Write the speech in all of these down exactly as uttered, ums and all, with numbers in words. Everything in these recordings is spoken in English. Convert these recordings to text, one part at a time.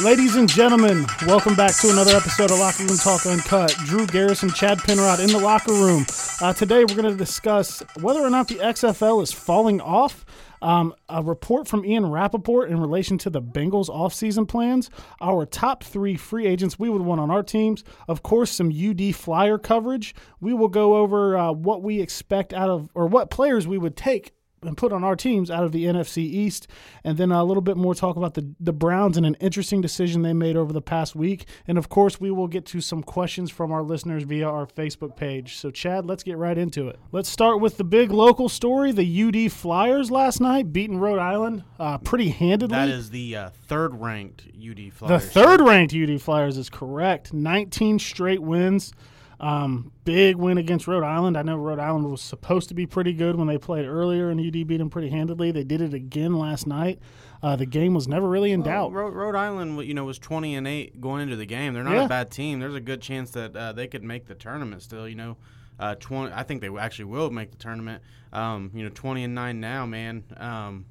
Ladies and gentlemen, welcome back to another episode of Locker Room Talk Uncut. Drew Garrison, Chad Penrod in the locker room. Uh, today we're going to discuss whether or not the X F L is falling off, um, a report from Ian Rappaport in relation to the Bengals offseason plans, our top three free agents we would want on our teams, of course some U D Flyer coverage. We will go over uh, what we expect out of, or what players we would take and put on our teams out of the N F C East, and then a little bit more talk about the, the Browns and an interesting decision they made over the past week. And, of course, we will get to some questions from our listeners via our Facebook page. So, Chad, let's get right into it. Let's start with the big local story, the U D Flyers last night, beating Rhode Island uh, pretty handedly. That is the uh, third-ranked U D Flyers. The third-ranked U D Flyers is correct. nineteen straight wins. Um, big win against Rhode Island. I know Rhode Island was supposed to be pretty good when they played earlier, and U D beat them pretty handedly. They did it again last night. Uh, the game was never really in well, doubt. Rhode, Rhode Island, you know, was twenty and eight going into the game. They're not yeah. a bad team. There's a good chance that uh, they could make the tournament still. You know, uh, twenty. I think they actually will make the tournament. Um, you know, twenty and nine now, man. Um,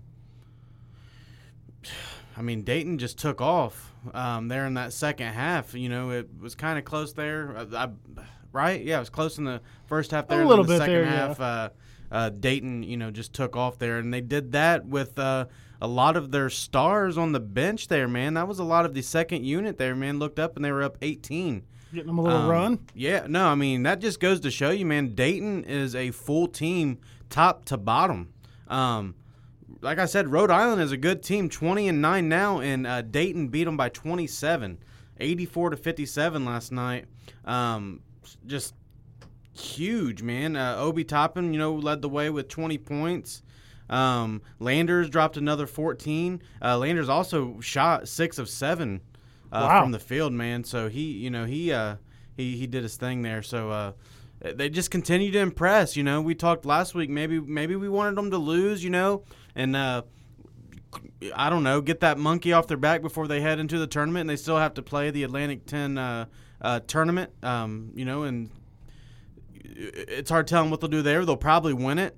I mean, Dayton just took off um, there in that second half. You know, it was kind of close there. I, I, Right? Yeah, it was close in the first half there. A little bit there, yeah. In the second half, uh, uh, Dayton, you know, just took off there. And they did that with uh, a lot of their stars on the bench there, man. That was a lot of the second unit there, man. Looked up, and they were up eighteen. Getting them a little um, run? Yeah. No, I mean, that just goes to show you, man, Dayton is a full team top to bottom. Um, like I said, Rhode Island is a good team, twenty and nine now, and uh, Dayton beat them by twenty-seven, eighty-four to fifty-seven last night. Um Just huge, man. Uh, Obi Toppin, you know, led the way with twenty points. Um, Landers dropped another fourteen. Uh, Landers also shot six of seven uh, wow. from the field, man. So he, you know, he uh, he he did his thing there. So uh, they just continue to impress. You know, we talked last week. Maybe maybe we wanted them to lose. You know, and uh, I don't know, get that monkey off their back before they head into the tournament, and they still have to play the Atlantic ten. Uh, Uh, tournament, um, you know, and it's hard telling what they'll do there. They'll probably win it.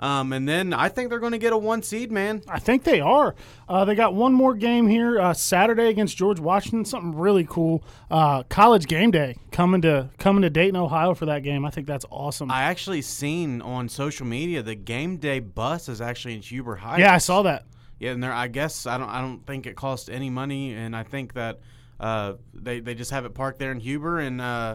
Um, and then I think they're going to get a one seed, man. I think they are. Uh, they got one more game here uh, Saturday against George Washington. Something really cool. Uh, college game day coming to coming to Dayton, Ohio for that game. I think that's awesome. I actually seen on social media the game day bus is actually in Schobert Heights. Yeah, I saw that. Yeah, and there. I guess I don't. I don't think it costs any money, and I think that. Uh, they they just have it parked there in Huber, and uh,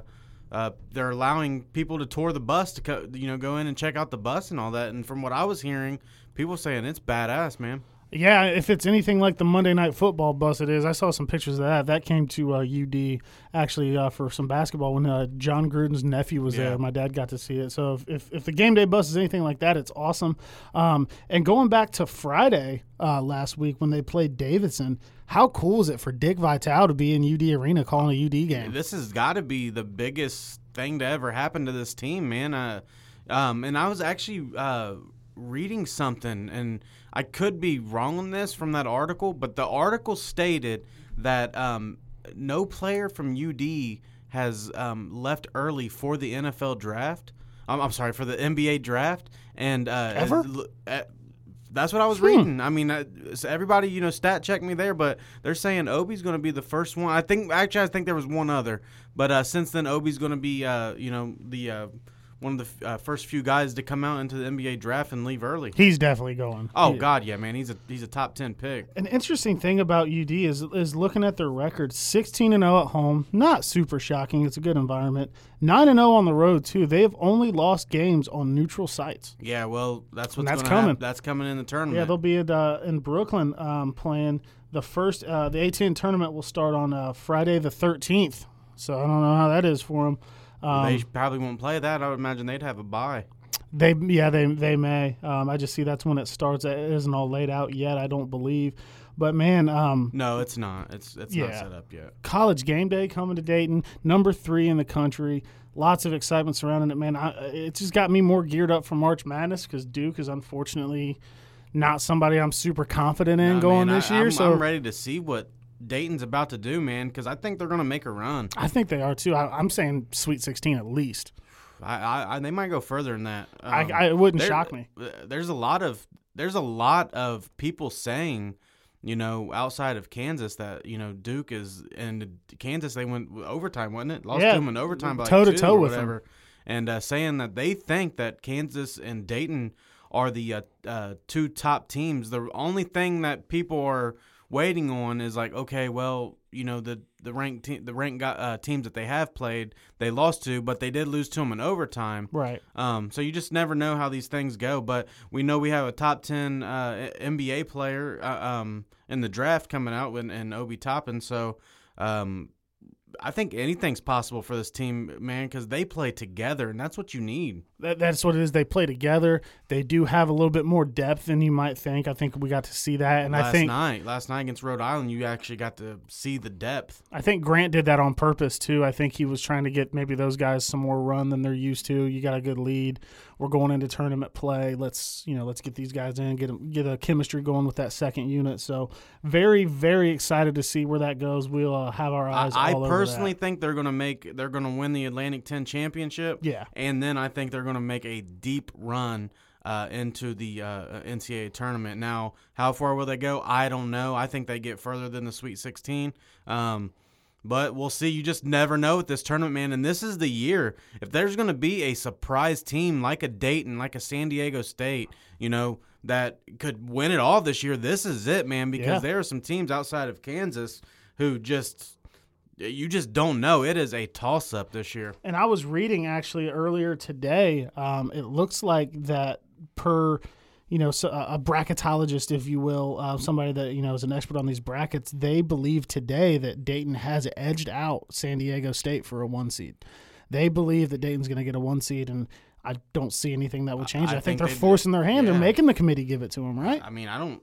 uh, they're allowing people to tour the bus to co- you know go in and check out the bus and all that. And from what I was hearing, people saying it's badass, man. Yeah, if it's anything like the Monday Night Football bus, it is. I saw some pictures of that. That came to uh, U D actually uh, for some basketball when uh, John Gruden's nephew was yeah. there. My dad got to see it. So if, if if the game day bus is anything like that, it's awesome. Um, and going back to Friday uh, last week when they played Davidson, how cool is it for Dick Vitale to be in U D Arena calling a U D game? This has got to be the biggest thing to ever happen to this team, man. Uh, um, and I was actually uh, reading something, and I could be wrong on this from that article, but the article stated that um, no player from U D has um, left early for the N F L draft. I'm, I'm sorry, for the N B A draft. And uh, ever? Uh, That's what I was hmm. reading. I mean, everybody, you know, stat check me there, but they're saying Obi's going to be the first one. I think actually, I think there was one other, but uh, since then, Obi's going to be, uh, you know, the uh, one of the uh, first few guys to come out into the N B A draft and leave early. He's definitely going. Oh yeah. God, yeah, man, he's a he's a top ten pick. An interesting thing about U D is is looking at their record, sixteen and zero at home, not super shocking. It's a good environment. Nine and zero on the road too. They've only lost games on neutral sites. Yeah, well, that's what's that's coming. Happen. That's coming in the tournament. Yeah, they'll be at, uh, in Brooklyn um, playing the first. Uh, the A ten tournament will start on uh, Friday the thirteenth. So I don't know how that is for them. Um, they probably won't play that. I would imagine they'd have a bye. They yeah they they may. Um, I just see that's when it starts. It isn't all laid out yet, I don't believe. But man, um, no, it's not. It's it's yeah. not set up yet. College game day coming to Dayton, number three in the country. Lots of excitement surrounding it, man. I, it's just got me more geared up for March Madness because Duke is unfortunately not somebody I'm super confident in no, going man, this I, year. I'm, so I'm ready to see what Dayton's about to do, man, because I think they're going to make a run. I think they are, too. I, I'm saying Sweet sixteen at least. I, I, I They might go further than that. Um, I, I, it wouldn't there, shock me. There's a lot of there's a lot of people saying, you know, outside of Kansas that, you know, Duke is – and Kansas, they went overtime, wasn't it? Lost yeah, to them in overtime by like toe to two toe or whatever. With them. And uh, saying that they think that Kansas and Dayton are the uh, uh, two top teams. The only thing that people are waiting on is like, okay, well, you know, the the ranked te- the ranked uh, teams that they have played, they lost to, but they did lose to them in overtime. Right. Um. So you just never know how these things go. But we know we have a top ten uh, N B A player uh, um in the draft coming out with and Obi Toppin. So um, I think anything's possible for this team, man, because they play together, and that's what you need. That, that's what it is. They play together. They do have a little bit more depth than you might think. I think we got to see that. And last I think night, last night against Rhode Island, you actually got to see the depth. I think Grant did that on purpose, too. I think he was trying to get maybe those guys some more run than they're used to. You got a good lead. We're going into tournament play. Let's you know, let's get these guys in, get them, get a chemistry going with that second unit. So very, very excited to see where that goes. We'll uh, have our eyes I, all I over I personally that. think they're going to make they're going to win the Atlantic ten championship. Yeah, and then I think they're going to make a deep run uh, into the uh, N C double A tournament. Now, how far will they go? I don't know. I think they get further than the Sweet sixteen. Um, But we'll see. You just never know with this tournament, man. And this is the year. If there's going to be a surprise team like a Dayton, like a San Diego State, you know, that could win it all this year, this is it, man. Because yeah. there are some teams outside of Kansas who just – you just don't know. It is a toss-up this year. And I was reading actually earlier today, um, it looks like that per – you know, so a bracketologist, if you will, uh, somebody that, you know, is an expert on these brackets, they believe today that Dayton has edged out San Diego State for a one seed. They believe that Dayton's going to get a one seed, and I don't see anything that will change I, it. I, I think, think they're they, forcing their hand. Yeah. They're making the committee give it to them, right? I mean, I don't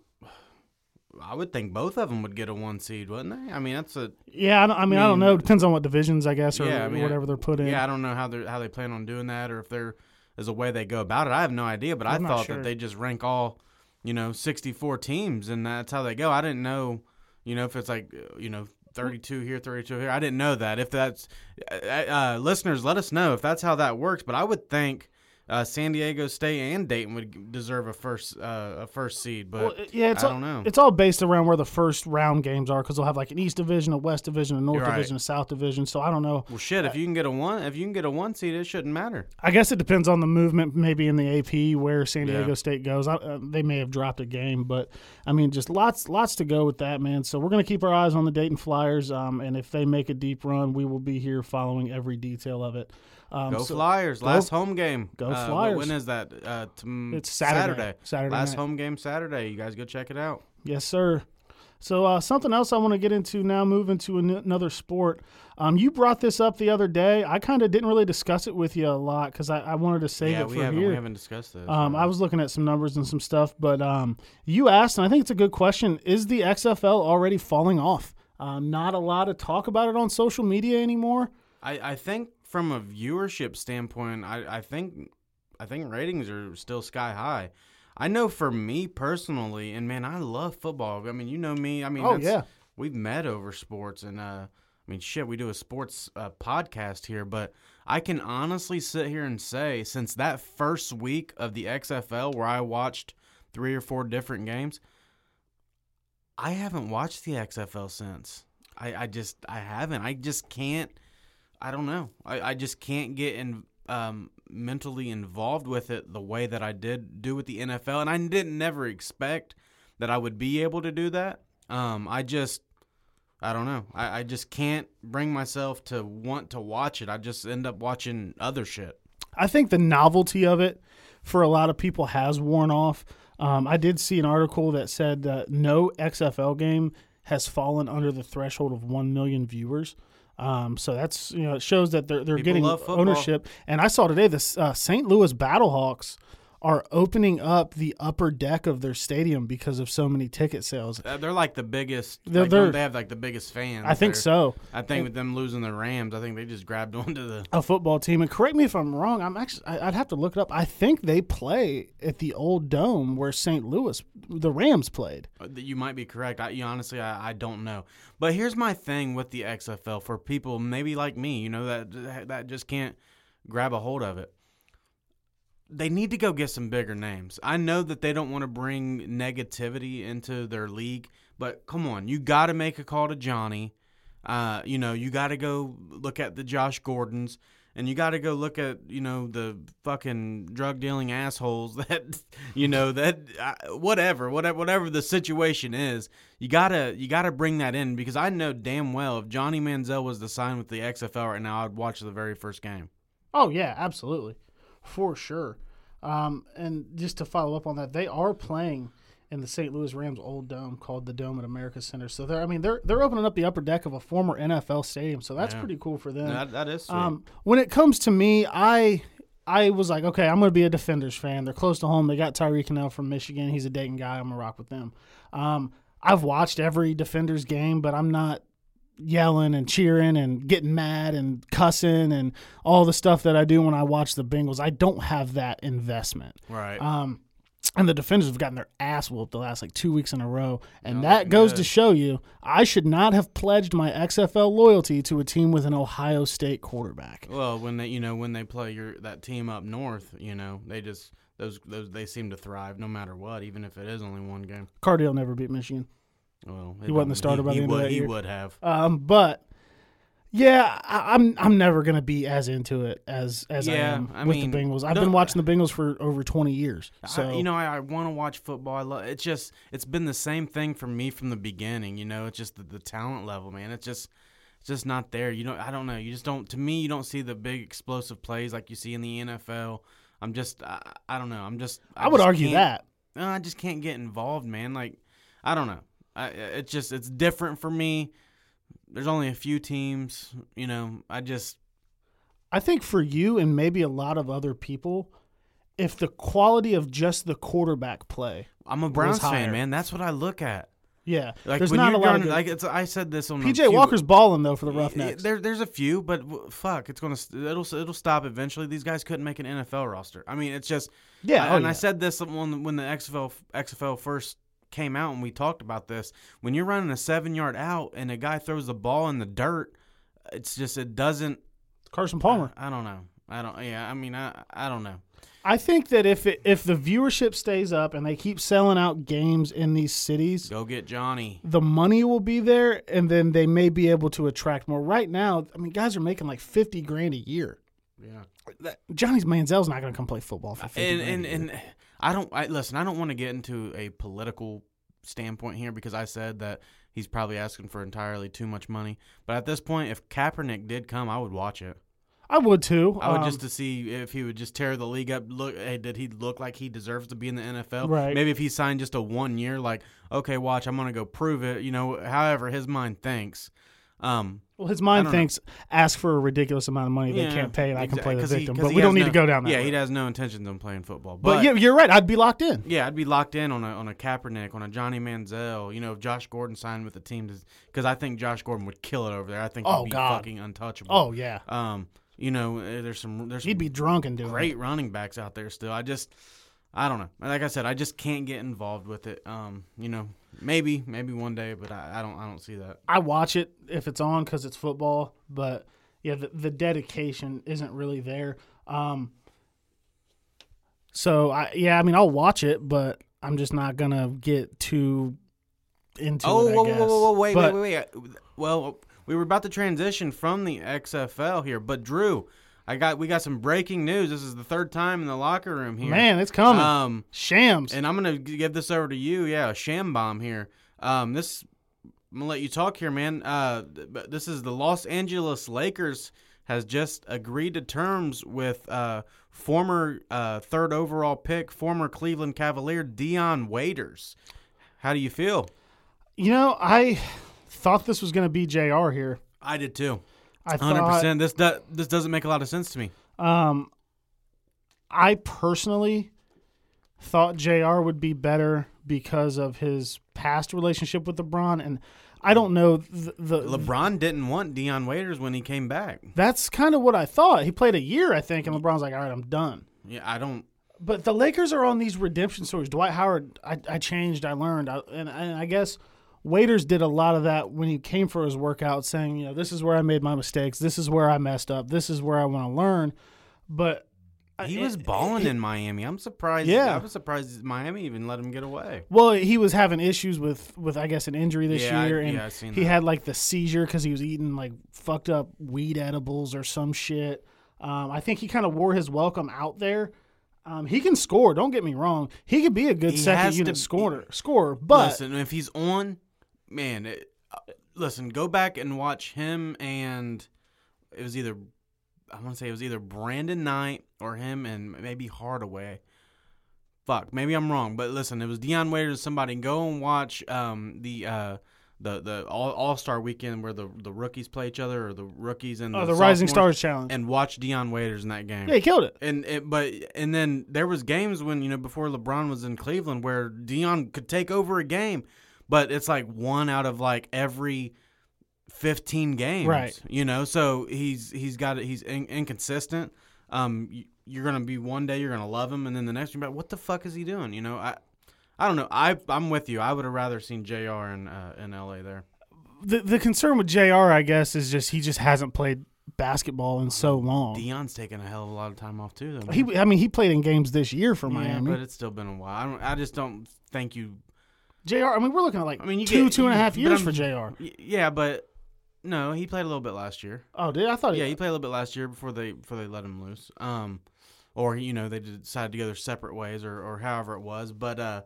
– I would think both of them would get a one seed, wouldn't they? I mean, that's a – Yeah, I, don't, I mean, mean, I don't know. It depends on what divisions, I guess, or, yeah, I mean, or whatever they're put in. Yeah, I don't know how they how they plan on doing that or if they're – is the way they go about it. I have no idea, but I'm I thought sure. that they just rank all, you know, sixty-four teams, and that's how they go. I didn't know, you know, if it's like, you know, thirty-two here, thirty-two here. I didn't know that. If that's uh, – listeners, let us know if that's how that works. But I would think uh, San Diego State and Dayton would deserve a first uh, a first seed, but well, yeah, it's I don't all, know. It's all based around where the first round games are because they'll have like an East Division, a West Division, a North right. Division, a South Division, so I don't know. Well, shit, uh, if you can get a one, if you can get a one seed, it shouldn't matter. I guess it depends on the movement maybe in the A P where San Diego yeah. State goes. I, uh, they may have dropped a game, but I mean just lots lots to go with that, man. So we're going to keep our eyes on the Dayton Flyers, um, and if they make a deep run, we will be here following every detail of it. Um, go so Flyers! Go, last home game. Go uh, Flyers! When is that? Uh, t- it's Saturday. Saturday. Saturday last night. Home game Saturday. You guys go check it out. Yes, sir. So uh, something else I want to get into now. Moving to an- another sport. Um, you brought this up the other day. I kind of didn't really discuss it with you a lot because I-, I wanted to save yeah, it for haven't, here. Yeah, we haven't discussed this. Um, right. I was looking at some numbers and some stuff, but um, you asked, and I think it's a good question. Is the X F L already falling off? Uh, not a lot of talk about it on social media anymore. I, I think. From a viewership standpoint, I, I think I think ratings are still sky high. I know for me personally, and man, I love football. I mean, you know me. I mean, oh, yeah. we've met over sports, and uh, I mean, shit, we do a sports uh, podcast here. But I can honestly sit here and say, since that first week of the X F L where I watched three or four different games, I haven't watched the X F L since. I, I just I haven't. I just can't. I don't know. I, I just can't get in, um, mentally involved with it the way that I did do with the N F L, and I didn't never expect that I would be able to do that. Um, I just, I don't know. I, I just can't bring myself to want to watch it. I just end up watching other shit. I think the novelty of it for a lot of people has worn off. Um, I did see an article that said that no X F L game has fallen under the threshold of one million viewers. Um, so that's, you know, it shows that they're they're People getting ownership. And I saw today the uh, Saint Louis Battlehawks are opening up the upper deck of their stadium because of so many ticket sales. Uh, they're like the biggest. They're, like, they're, they have like the biggest fans. I think there. so. I think and, with them losing the Rams, I think they just grabbed onto the a football team. And correct me if I'm wrong. I'm actually. I'd have to look it up. I think they play at the old dome where Saint Louis, the Rams played. You might be correct. I, you honestly, I, I don't know. But here's my thing with the X F L for people maybe like me, you know, that that just can't grab a hold of it. They need to go get some bigger names. I know that they don't want to bring negativity into their league, but come on, you got to make a call to Johnny. Uh, you know, you got to go look at the Josh Gordons, and you got to go look at, you know, the fucking drug dealing assholes that, you know, that uh, whatever, whatever, whatever the situation is, you gotta you gotta bring that in, because I know damn well if Johnny Manziel was to sign with the X F L right now, I'd watch the very first game. Oh yeah, absolutely. For sure. Um, and just to follow up on that, they are playing in the Saint Louis Rams old dome called the Dome at America Center. So, they're I mean, they're they're opening up the upper deck of a former N F L stadium, so that's yeah. pretty cool for them. That, that is sweet. Um, when it comes to me, I I was like, okay, I'm going to be a Defenders fan. They're close to home. They got Tyreek Hill from Michigan. He's a Dayton guy. I'm going to rock with them. Um, I've watched every Defenders game, but I'm not yelling and cheering and getting mad and cussing and all the stuff that I do when I watch the Bengals. I don't have that investment. Right. Um, and the Defenders have gotten their ass whooped the last like two weeks in a row. And no, that goes good. to show you I should not have pledged my X F L loyalty to a team with an Ohio State quarterback. Well, when they, you know, when they play your, that team up north, you know, they just, those, those, they seem to thrive no matter what, even if it is only one game. Cardale never beat Michigan. Well, he wasn't the starter by the end of that year. He would have. Um, but yeah, I, I'm I'm never gonna be as into it as as yeah, I am I with mean, the Bengals. I've been watching the Bengals for over twenty years. So I, you know, I, I want to watch football. I love it's just it's been the same thing for me from the beginning. You know, it's just the, the talent level, man. It's just it's just not there. You know, I don't know. You just don't. To me, you don't see the big explosive plays like you see in the N F L. I'm just I, I don't know. I'm just I, I would just argue that I just can't get involved, man. Like I don't know. I, it's just it's different for me. There's only a few teams, you know. I just, I think for you and maybe a lot of other people, if the quality of just the quarterback play, I'm a Browns fan, man. That's what I look at. Yeah, like there's not a lot. Going, of like it's, I said this on P J Walker's balling though for the Roughnecks. There, there's a few, but fuck, it's gonna it'll it'll stop eventually. These guys couldn't make an N F L roster. I mean, it's just yeah. I, oh, and yeah. I said this when when the X F L X F L first came out, and we talked about this. When you're running a seven-yard out and a guy throws the ball in the dirt, it's just it doesn't. Carson Palmer. I, I don't know. I don't. Yeah. I mean, I I don't know. I think that if it, if the viewership stays up and they keep selling out games in these cities, go get Johnny. The money will be there, and then they may be able to attract more. Right now, I mean, guys are making like fifty grand a year. Yeah. That, Johnny's Manziel's not going to come play football for fifty and, grand. And, and I don't I, listen. I don't want to get into a political standpoint here because I said that he's probably asking for entirely too much money. But at this point, if Kaepernick did come, I would watch it. I would too. I would um, just to see if he would just tear the league up. Look, hey, did he look like he deserves to be in the N F L? Right. Maybe if he signed just a one year, like, okay, watch, I'm going to go prove it. You know, however his mind thinks. Um, well, his mind thinks know. ask for a ridiculous amount of money yeah, they can't pay, and I can play the victim. He, but we don't need no, to go down that Yeah, road. He has no intentions on playing football. But, but yeah, you're right. I'd be locked in. Yeah, I'd be locked in on a on a Kaepernick, on a Johnny Manziel. You know, if Josh Gordon signed with the team, because I think Josh Gordon would kill it over there. I think he'd oh, be God. fucking untouchable. Oh yeah. Um, you know, there's some there's he'd some be drunk and doing great it. running backs out there still. I just, I don't know. Like I said, I just can't get involved with it. Um, you know. Maybe, maybe one day, but I, I don't, I don't see that. I watch it if it's on because it's football, but yeah, the, the dedication isn't really there. Um, so I, yeah, I mean, I'll watch it, but I'm just not gonna get too into. Oh, it, I whoa, guess. whoa, whoa, whoa, wait, but, wait, wait, wait. Well, we were about to transition from the X F L here, but Drew, I got we got some breaking news. This is the third time in the locker room here. Man, it's coming. Um, Shams. And I'm going to give this over to you. Yeah, a sham bomb here. Um, this I'm going to let you talk here, man. Uh, this is the Los Angeles Lakers has just agreed to terms with uh, former uh, third overall pick, former Cleveland Cavalier, Dion Waiters. How do you feel? You know, I thought this was going to be J R here. I did too. I thought, one hundred percent. This, do, this doesn't make a lot of sense to me. Um, I personally thought J R would be better because of his past relationship with LeBron, and I don't know. The, the LeBron didn't want Dion Waiters when he came back. That's kind of what I thought. He played a year, I think, and LeBron's like, all right, I'm done. Yeah, I don't. But the Lakers are on these redemption stories. Dwight Howard, I, I changed, I learned, I, and, and I guess Waiters did a lot of that when he came for his workout, saying, you know, this is where I made my mistakes, this is where I messed up, this is where I want to learn. But he I, was balling it, in Miami. I'm surprised. Yeah, I was surprised Miami even let him get away. Well, he was having issues with, with I guess, an injury this yeah, year, I, and yeah, I've seen he that. had like the seizure because he was eating like fucked up weed edibles or some shit. Um, I think he kind of wore his welcome out there. Um, he can score. Don't get me wrong. He could be a good he second unit scorer. Scorer, but listen, if he's on, man, it, uh, listen, go back and watch him and it was either I want to say it was either Brandon Knight or him and maybe Hardaway. Fuck, maybe I'm wrong, but listen, it was Dion Waiters. Somebody go and watch um, the uh, the the all All Star Weekend where the the rookies play each other or the rookies and oh, the, the Rising Stars Challenge and watch Dion Waiters in that game. Yeah, he killed it. And it, but and then there was games when you know before LeBron was in Cleveland where Dion could take over a game, but it's like one out of like every fifteen games, right? You know, so he's he's got he's in, inconsistent. Um, you're gonna be one day you're gonna love him, and then the next you're like, what the fuck is he doing? You know, I. I don't know. I, I'm with you. I would have rather seen J R in uh, in L A there. The the concern with J R, I guess, is just he just hasn't played basketball in so long. Dion's taken a hell of a lot of time off too, though. He, I mean, he played in games this year for yeah, Miami, but it's still been a while. I don't. I just don't think you. J R. I mean, we're looking at like I mean, you two get, two and a half years for J R. Yeah, but no, he played a little bit last year. Oh, did I thought? He, yeah, he played a little bit last year before they before they let him loose. Um, or you know they decided to go their separate ways, or or however it was, but uh.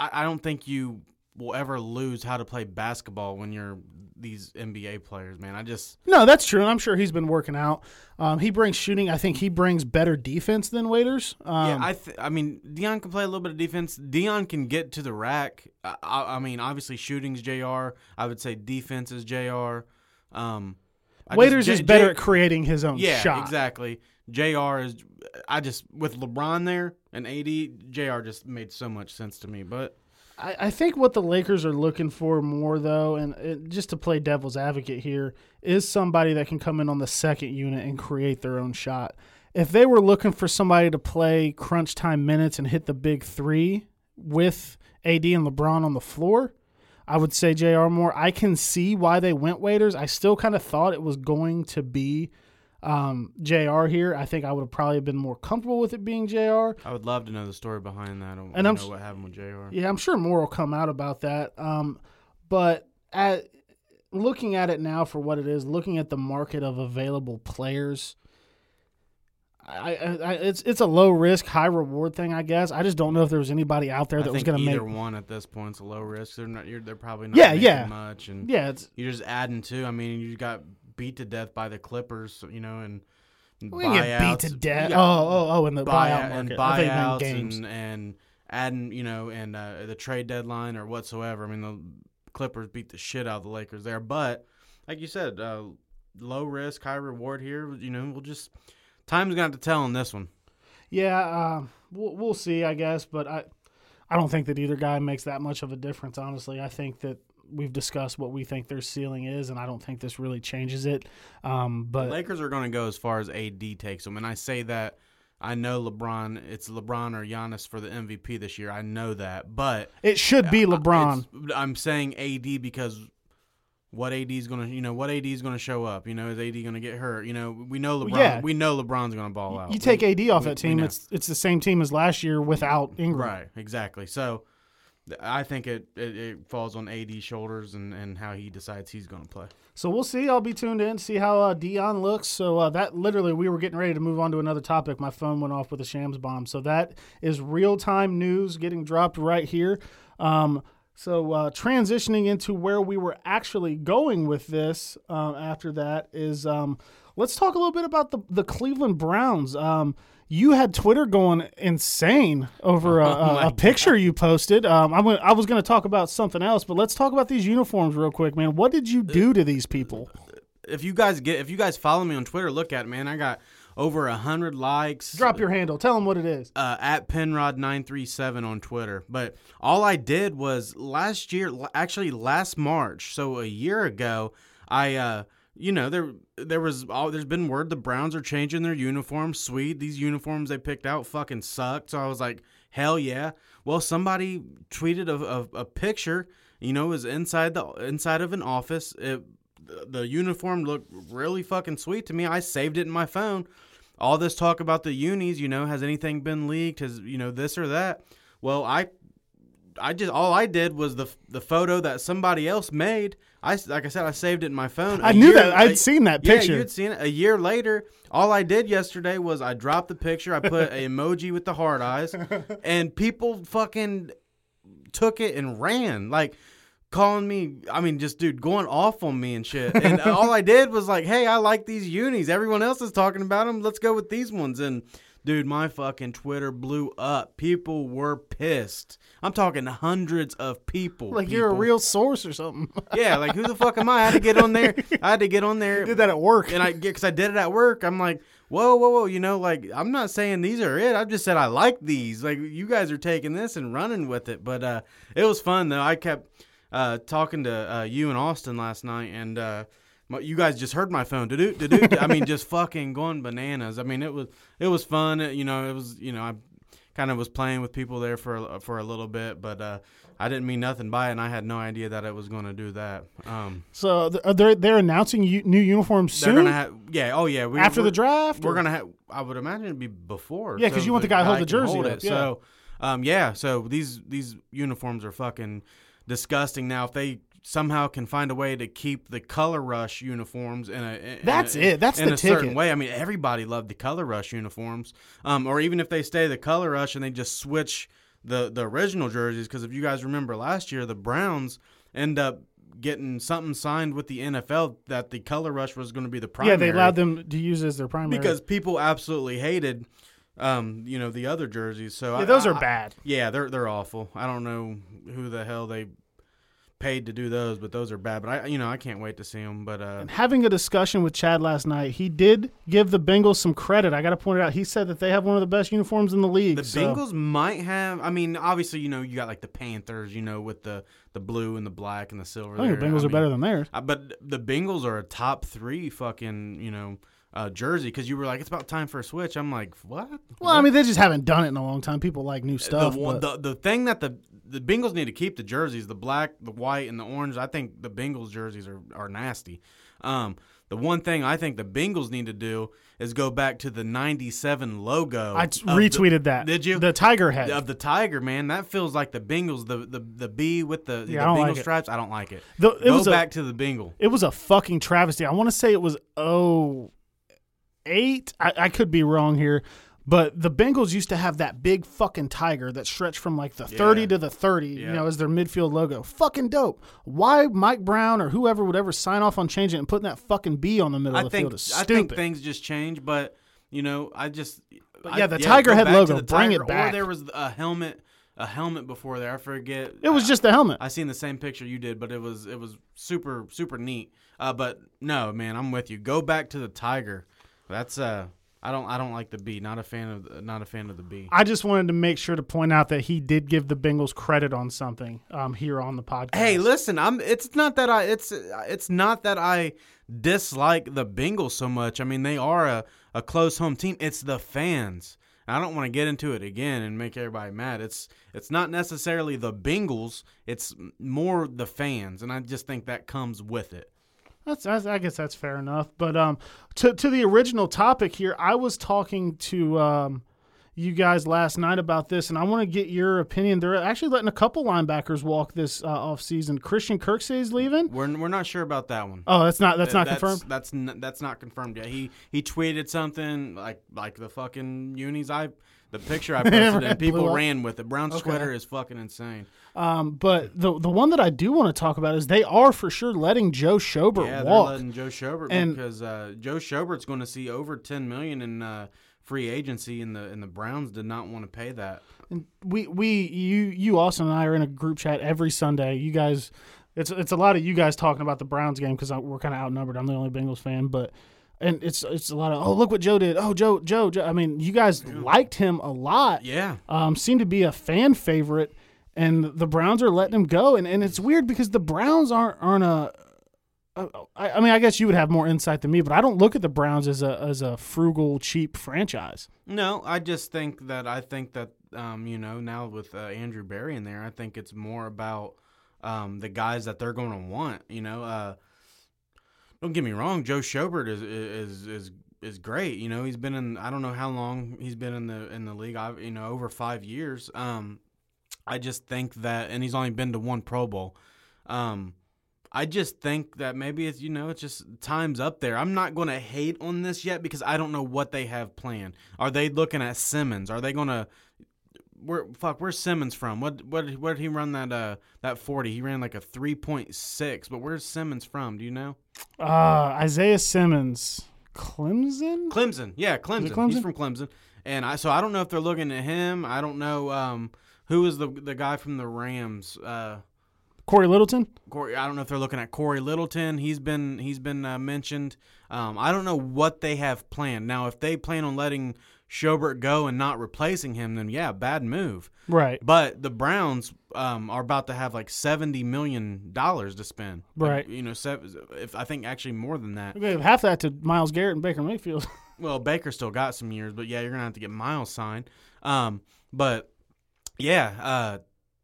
I don't think you will ever lose how to play basketball when you're these N B A players, man. I just no, that's true, and I'm sure he's been working out. Um, he brings shooting. I think he brings better defense than Waiters. Um, yeah, I th- I mean, Dion can play a little bit of defense. Dion can get to the rack. I, I, I mean, obviously, shooting's J R. I would say defense is J R. Um, Waiters just, J- is better J- at creating his own yeah, shot. Yeah, exactly. J R is – I just – with LeBron there and A D, J R just made so much sense to me. But I, I think what the Lakers are looking for more, though, and it, just to play devil's advocate here, is somebody that can come in on the second unit and create their own shot. If they were looking for somebody to play crunch time minutes and hit the big three with A D and LeBron on the floor, I would say J R more. I can see why they went Waiters. I still kind of thought it was going to be – Um, J R here. I think I would have probably been more comfortable with it being J R. I would love to know the story behind that. I don't and I'm, know what happened with J R. Yeah, I'm sure more will come out about that. Um, but at, looking at it now for what it is, looking at the market of available players, I, I, I it's it's a low risk, high reward thing, I guess. I just don't know if there was anybody out there that was going to make either one at this point. It's a low risk. They're not. You're, they're probably not. Yeah, yeah. Much and yeah, it's, you're just adding to. I mean, you got beat to death by the Clippers, you know, and we get beat to death. Yeah. Oh, oh, oh, and the buyout, buyout market. And buyouts and, and adding, you know, and uh, the trade deadline or whatsoever. I mean, the Clippers beat the shit out of the Lakers there. But like you said, uh, low risk, high reward here. You know, we'll just time's gonna have to tell on this one. Yeah, uh, we'll, we'll see, I guess. But I, I don't think that either guy makes that much of a difference. Honestly, I think that. We've discussed what we think their ceiling is, and I don't think this really changes it. Um, but the Lakers are going to go as far as A D takes them, and I say that I know LeBron. It's LeBron or Giannis for the M V P this year. I know that, but it should be LeBron. I, I'm saying A D because what A D is going to, you know, what A D is going to show up. You know, is A D going to get hurt? You know, we know LeBron. Yeah. We know LeBron's going to ball out. You take we, A D off we, that team, it's it's the same team as last year without Ingram. Right, exactly. So. I think it, it, it falls on A D's shoulders and, and how he decides he's going to play. So we'll see. I'll be tuned in, see how uh, Dion looks. So uh, that literally we were getting ready to move on to another topic. My phone went off with a shams bomb. So that is real-time news getting dropped right here. Um, so uh, transitioning into where we were actually going with this uh, after that is um, let's talk a little bit about the, the Cleveland Browns. Um You had Twitter going insane over a, a, a picture you posted. Um, I'm gonna, I was going to talk about something else, but let's talk about these uniforms real quick, man. What did you do to these people? If you guys get, if you guys follow me on Twitter, look at it, man. I got over one hundred likes. Drop your handle. Tell them what it is. Uh, at Penrod nine three seven on Twitter. But all I did was last year, actually last March, so a year ago, I, uh, you know, there there was all, there's been word the Browns are changing their uniforms. Sweet. These uniforms they picked out fucking sucked. So I was like, hell yeah. Well, somebody tweeted a, a, a picture. You know, it was inside the inside of an office. It, the uniform looked really fucking sweet to me. I saved it in my phone. All this talk about the unis, you know, has anything been leaked? Has, you know, this or that? Well, I, I just, all I did was the the photo that somebody else made. I, like I said, I saved it in my phone. I knew that. I'd seen that picture. Yeah, you had seen it. A year later, all I did yesterday was I dropped the picture. I put an emoji with the hard eyes, and people fucking took it and ran. Like, calling me, I mean, just, dude, going off on me and shit. And all I did was like, hey, I like these unis. Everyone else is talking about them. Let's go with these ones. And, dude, my fucking Twitter blew up. People were pissed. I'm talking hundreds of people. Like people. You're a real source or something. Yeah, like, who the fuck am I? I had to get on there. I had to get on there. You did that at work. And I, because I did it at work, I'm like, whoa, whoa, whoa. You know, like, I'm not saying these are it. I just said I like these. Like, you guys are taking this and running with it. But uh, it was fun, though. I kept... Uh, talking to uh, you and Austin last night, and uh, my, you guys just heard my phone. Do-do, do-do, I mean, just fucking going bananas. I mean, it was it was fun. It, you know, it was you know, I kind of was playing with people there for for a little bit, but uh, I didn't mean nothing by it, and I had no idea that it was going to do that. Um, so they're they're announcing new uniforms soon. They're gonna have, yeah, oh yeah, we, after the draft, we're or? gonna. Have, I would imagine it'd be before. Yeah, because so you want the guy to hold the jersey. Hold it. Yeah. So um, yeah, so these these uniforms are fucking disgusting. Now, if they somehow can find a way to keep the Color Rush uniforms in a in that's a, it that's in the a ticket. Certain way, I mean, everybody loved the Color Rush uniforms, um or even if they stay the Color Rush and they just switch the the original jerseys, because if you guys remember last year, the Browns end up getting something signed with the N F L that the Color Rush was going to be the primary. Yeah, they allowed them to use it as their primary because people absolutely hated Um, you know, the other jerseys. So yeah, those I, are I, bad. Yeah, they're they're awful. I don't know who the hell they paid to do those, but those are bad. But I, you know, I can't wait to see them. But uh, and having a discussion with Chad last night, he did give the Bengals some credit. I got to point it out. He said that they have one of the best uniforms in the league. The so. Bengals might have. I mean, obviously, you know, you got like the Panthers, you know, with the, the blue and the black and the silver. I think there. the Bengals I are mean, better than theirs. But the Bengals are a top three fucking, you know, Uh, jersey, because you were like, it's about time for a switch. I'm like, what? Well, what? I mean, they just haven't done it in a long time. People like new stuff. The, but... the, the thing that the, the Bengals need to keep the jerseys, the black, the white, and the orange. I think the Bengals jerseys are, are nasty. Um, the one thing I think the Bengals need to do is go back to the ninety-seven logo. I retweeted the, that. Did you? The tiger head. Of the tiger, man. That feels like the Bengals, the the, the B with the, yeah, the Bengal like stripes. It. I don't like it. The, it go back a, to the Bengal. It was a fucking travesty. I want to say it was, oh... eight I, I could be wrong here, but the Bengals used to have that big fucking tiger that stretched from like the yeah. thirty to the thirty, yeah. you know, as their midfield logo. Fucking dope. Why Mike Brown or whoever would ever sign off on changing it and putting that fucking B on the middle I of the think, field is stupid. I think things just change, but, you know, I just I, yeah, the yeah, tiger head logo, the bring tiger, it back. Or there was a helmet. A helmet before there, I forget. It was just a helmet. I seen the same picture you did, but it was it was super super neat. Uh, but no, man, I'm with you. Go back to the tiger. That's uh, I don't I don't like the B. Not a fan of the, not a fan of the B. I just wanted to make sure to point out that he did give the Bengals credit on something um, here on the podcast. Hey, listen, I'm. It's not that I. It's it's not that I dislike the Bengals so much. I mean, they are a, a close home team. It's the fans. I don't want to get into it again and make everybody mad. It's it's not necessarily the Bengals. It's more the fans, and I just think that comes with it. That's, that's, I guess that's fair enough. But um, to to the original topic here, I was talking to um, you guys last night about this, and I want to get your opinion. They're actually letting a couple linebackers walk this uh, offseason. Christian Kirksey's leaving. We're we're not sure about that one. Oh, that's not that's not that's, confirmed. That's n- that's not confirmed yet. He he tweeted something like like the fucking unis. I the picture I posted and people ran with it. Brown okay. sweater is fucking insane. Um, but the the one that I do want to talk about is they are for sure letting Joe Schobert yeah, walk. Yeah, they're letting Joe Schobert and, because uh, Joe Schobert's going to see over ten million dollars in uh, free agency, and the and the Browns did not want to pay that. And we we you you Austin and I are in a group chat every Sunday. You guys, it's it's a lot of you guys talking about the Browns game because we're kind of outnumbered. I'm the only Bengals fan, but And it's it's a lot of, oh, look what Joe did. Oh, Joe, Joe, Joe. I mean, you guys yeah. liked him a lot. Yeah. Um, seemed to be a fan favorite, and the Browns are letting him go. And, and it's weird because the Browns aren't aren't a I, I mean, I guess you would have more insight than me, but I don't look at the Browns as a as a frugal, cheap franchise. No, I just think that I think that um, you know, now with uh, Andrew Berry in there, I think it's more about um, the guys that they're going to want. You know, uh, don't get me wrong, Joe Schobert is is is is great. You know, he's been in I don't know how long he's been in the in the league. I've you know over five years. Um, I just think that, and he's only been to one Pro Bowl. Um, I just think that maybe it's, you know, it's just time's up there. I'm not going to hate on this yet because I don't know what they have planned. Are they looking at Simmons? Are they going to – where fuck, where's Simmons from? What what where did he run that uh that forty? He ran like a three point six, but where's Simmons from? Do you know? Uh, Isaiah Simmons. Clemson? Clemson. Yeah, Clemson. Clemson. He's from Clemson. And I so I don't know if they're looking at him. I don't know um, who is the the guy from the Rams uh, – Corey Littleton? Corey, I don't know if they're looking at Corey Littleton. He's been he's been uh, mentioned. Um, I don't know what they have planned. Now, if they plan on letting Schobert go and not replacing him, then, yeah, bad move. Right. But the Browns um, are about to have like seventy million dollars to spend. Right. Like, you know, seven, if I think actually more than that. Half that to Myles Garrett and Baker Mayfield. Well, Baker still got some years, but, yeah, you're going to have to get Myles signed. Um, but, yeah, uh,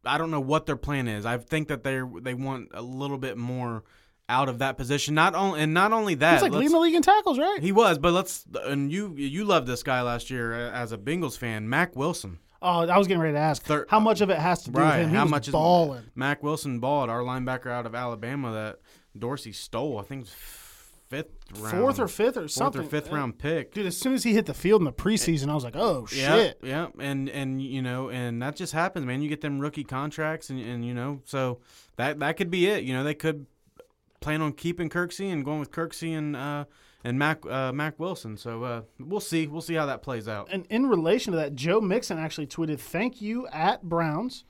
I don't know what their plan is. I think that they they want a little bit more out of that position. Not only and not only that, he's like leading the league in tackles, right? He was, but let's and you you loved this guy last year as a Bengals fan, Mack Wilson. Oh, I was getting ready to ask Thir- how much of it has to do right, with him. He how was much balling. Is Mack Wilson balled, our linebacker out of Alabama that Dorsey stole. I think it was fifth round, fourth or fifth or fourth something, fourth or fifth yeah. round pick. Dude, as soon as he hit the field in the preseason, and, I was like, oh yeah, shit, yeah, and and you know, and that just happens, man. You get them rookie contracts, and, and you know, so that that could be it. You know, they could plan on keeping Kirksey and going with Kirksey and uh, and Mac uh, Mack Wilson. So uh, we'll see, we'll see how that plays out. And in relation to that, Joe Mixon actually tweeted, "Thank you at Browns.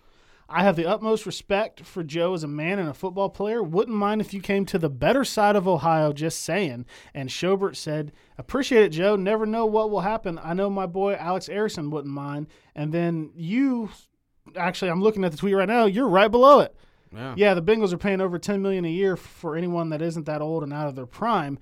I have the utmost respect for Joe as a man and a football player. Wouldn't mind if you came to the better side of Ohio, just saying." And Schobert said, "Appreciate it, Joe. Never know what will happen. I know my boy Alex Erickson wouldn't mind." And then you – actually, I'm looking at the tweet right now. You're right below it. Yeah, yeah, the Bengals are paying over ten million dollars a year for anyone that isn't that old and out of their prime.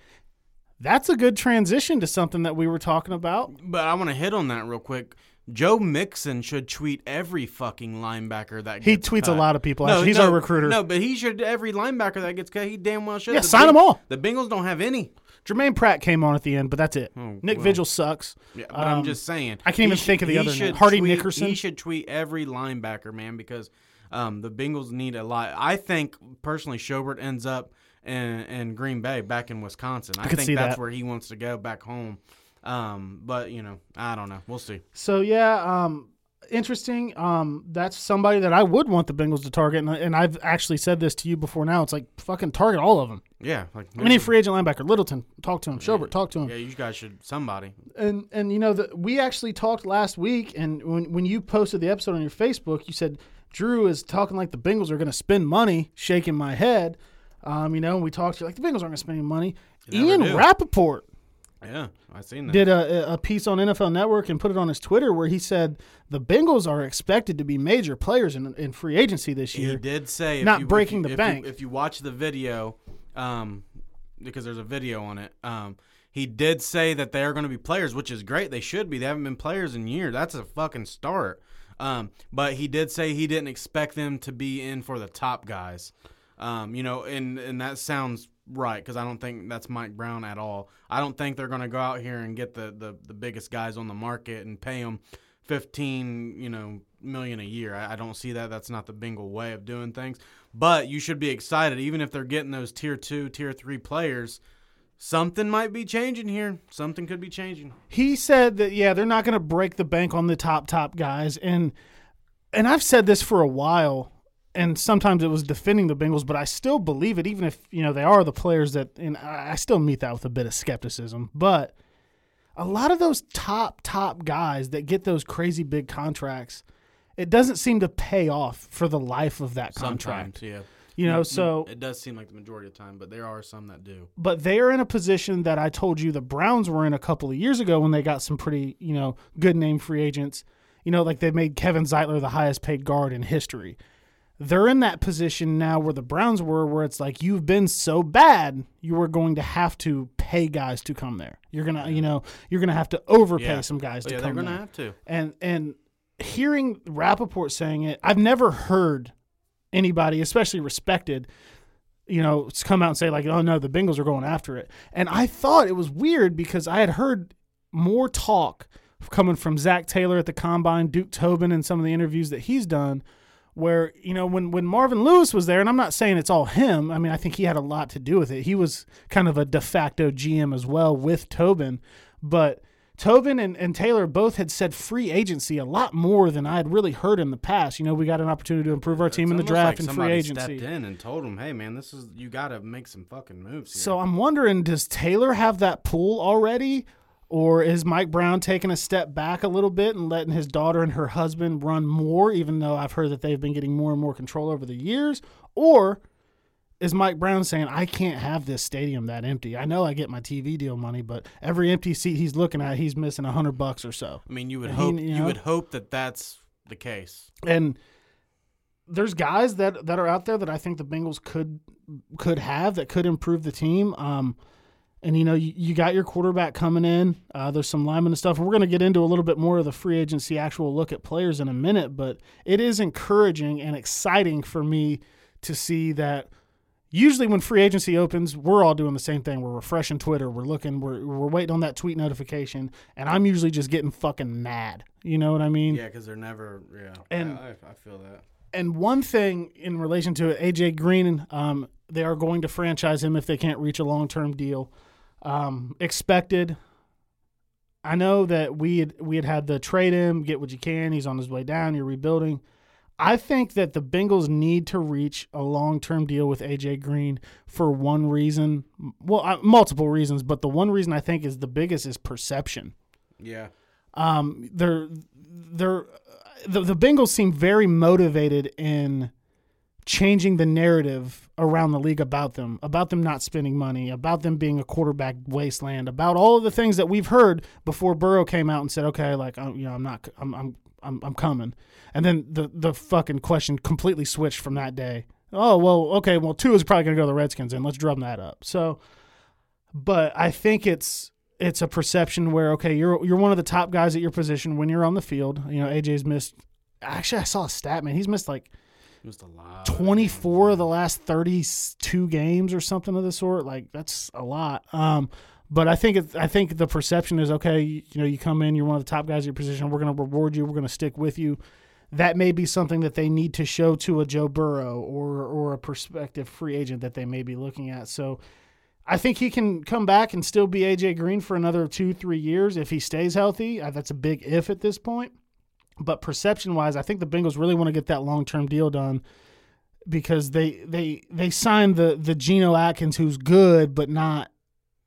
That's a good transition to something that we were talking about. But I want to hit on that real quick. Joe Mixon should tweet every fucking linebacker that gets He tweets cut. A lot of people. No, He's no, our recruiter. No, but he should – every linebacker that gets cut, he damn well should. Yeah, the sign Bengals, them all. The Bengals don't have any. Jermaine Pratt came on at the end, but that's it. Oh, Nick well. Vigil sucks. Yeah, but um, I'm just saying. I can't even should, think of the other name. Hardy tweet, Nickerson. He should tweet every linebacker, man, because um, the Bengals need a lot. I think, personally, Schobert ends up in, in Green Bay back in Wisconsin. I, I think that's that. where he wants to go, back home. Um, but, you know, I don't know. We'll see. So, yeah, um, interesting. Um, that's somebody that I would want the Bengals to target, and, and I've actually said this to you before now. It's like, fucking target all of them. Yeah. Like any free agent linebacker, Littleton, talk to him. Yeah. Schobert, talk to him. Yeah, you guys should – somebody. And, and you know, the, we actually talked last week, and when, when you posted the episode on your Facebook, you said, Drew is talking like the Bengals are going to spend money, shaking my head. Um, you know, and we talked to you like, the Bengals aren't going to spend any money. Ian Rappaport. Yeah, I've seen that. Did a, a piece on N F L Network and put it on his Twitter where he said the Bengals are expected to be major players in, in free agency this year. He did say. Not if you, breaking if you, the if bank. You, if you watch the video, um, because there's a video on it, um, he did say that they are going to be players, which is great. They should be. They haven't been players in years. That's a fucking start. Um, but he did say he didn't expect them to be in for the top guys. Um, you know, and, and that sounds right, because I don't think that's Mike Brown at all. I don't think they're going to go out here and get the, the, the biggest guys on the market and pay them fifteen, you know, million a year. I, I don't see that. That's not the Bengal way of doing things. But you should be excited, even if they're getting those tier two, tier three players. Something might be changing here. Something could be changing. He said that, yeah, they're not going to break the bank on the top top guys, and and I've said this for a while. And sometimes it was defending the Bengals, but I still believe it, even if, you know, they are the players that – and I still meet that with a bit of skepticism. But a lot of those top, top guys that get those crazy big contracts, it doesn't seem to pay off for the life of that contract. Sometimes, yeah. You know, no, so it does seem like the majority of the time, but there are some that do. But they are in a position that I told you the Browns were in a couple of years ago when they got some pretty, you know, good name free agents. You know, like they made Kevin Zeitler the highest paid guard in history. They're in that position now where the Browns were, where it's like you've been so bad, you are going to have to pay guys to come there. You're gonna, yeah. you know, you're gonna have to overpay yeah. some guys oh, to yeah, come there. Yeah, they're gonna have to. And and hearing Rappaport saying it, I've never heard anybody, especially respected, you know, come out and say like, oh no, the Bengals are going after it. And I thought it was weird because I had heard more talk coming from Zach Taylor at the Combine, Duke Tobin, and some of the interviews that he's done, where, you know, when, when Marvin Lewis was there, and I'm not saying it's all him. I mean, I think he had a lot to do with it. He was kind of a de facto G M as well with Tobin. But Tobin and, and Taylor both had said free agency a lot more than I had really heard in the past. You know, we got an opportunity to improve our team it's in the draft like and free agency. Somebody stepped in and told him, hey, man, this is you got to make some fucking moves here. So I'm wondering, does Taylor have that pull already? Or is Mike Brown taking a step back a little bit and letting his daughter and her husband run more, even though I've heard that they've been getting more and more control over the years? Or is Mike Brown saying, I can't have this stadium that empty? I know I get my T V deal money, but every empty seat he's looking at, he's missing a hundred bucks or so. I mean, you would and hope he, you, know, you would hope that that's the case. And there's guys that, that are out there that I think the Bengals could could have that could improve the team. Um, And, you know, you, you got your quarterback coming in. Uh, there's some linemen and stuff. We're going to get into a little bit more of the free agency actual look at players in a minute, but it is encouraging and exciting for me to see that usually when free agency opens, we're all doing the same thing. We're refreshing Twitter. We're looking. We're, we're waiting on that tweet notification, and I'm usually just getting fucking mad. You know what I mean? Yeah, because they're never – yeah, and, I, I feel that. And one thing in relation to it, A J. Green, um, they are going to franchise him if they can't reach a long-term deal. Um, expected. I know that we had, we had had the trade him, get what you can. He's on his way down. You're rebuilding. I think that the Bengals need to reach a long-term deal with A J. Green for one reason. Well, uh, multiple reasons, but the one reason I think is the biggest is perception. Yeah. Um, they're they're the, the Bengals seem very motivated in changing the narrative around the league about them, about them not spending money, about them being a quarterback wasteland, about all of the things that we've heard before Burrow came out and said, okay, like, I'm, you know, I'm not, I'm, I'm, I'm, I'm coming. And then the, the fucking question completely switched from that day. Oh, well, okay. Well, Tua is probably going to go to the Redskins and let's drum that up. So, but I think it's, it's a perception where, okay, you're, you're one of the top guys at your position when you're on the field. You know, A J's missed, actually I saw a stat, man. He's missed like, twenty-four of the last thirty-two games or something of the sort. Like, that's a lot. Um, but I think it's, I think the perception is, okay, you, you know, you come in, you're one of the top guys at your position, we're going to reward you, we're going to stick with you. That may be something that they need to show to a Joe Burrow or or a prospective free agent that they may be looking at. So I think he can come back and still be A J. Green for another two, three years if he stays healthy. That's a big if at this point. But perception-wise, I think the Bengals really want to get that long-term deal done because they they they signed the the Geno Atkins, who's good but not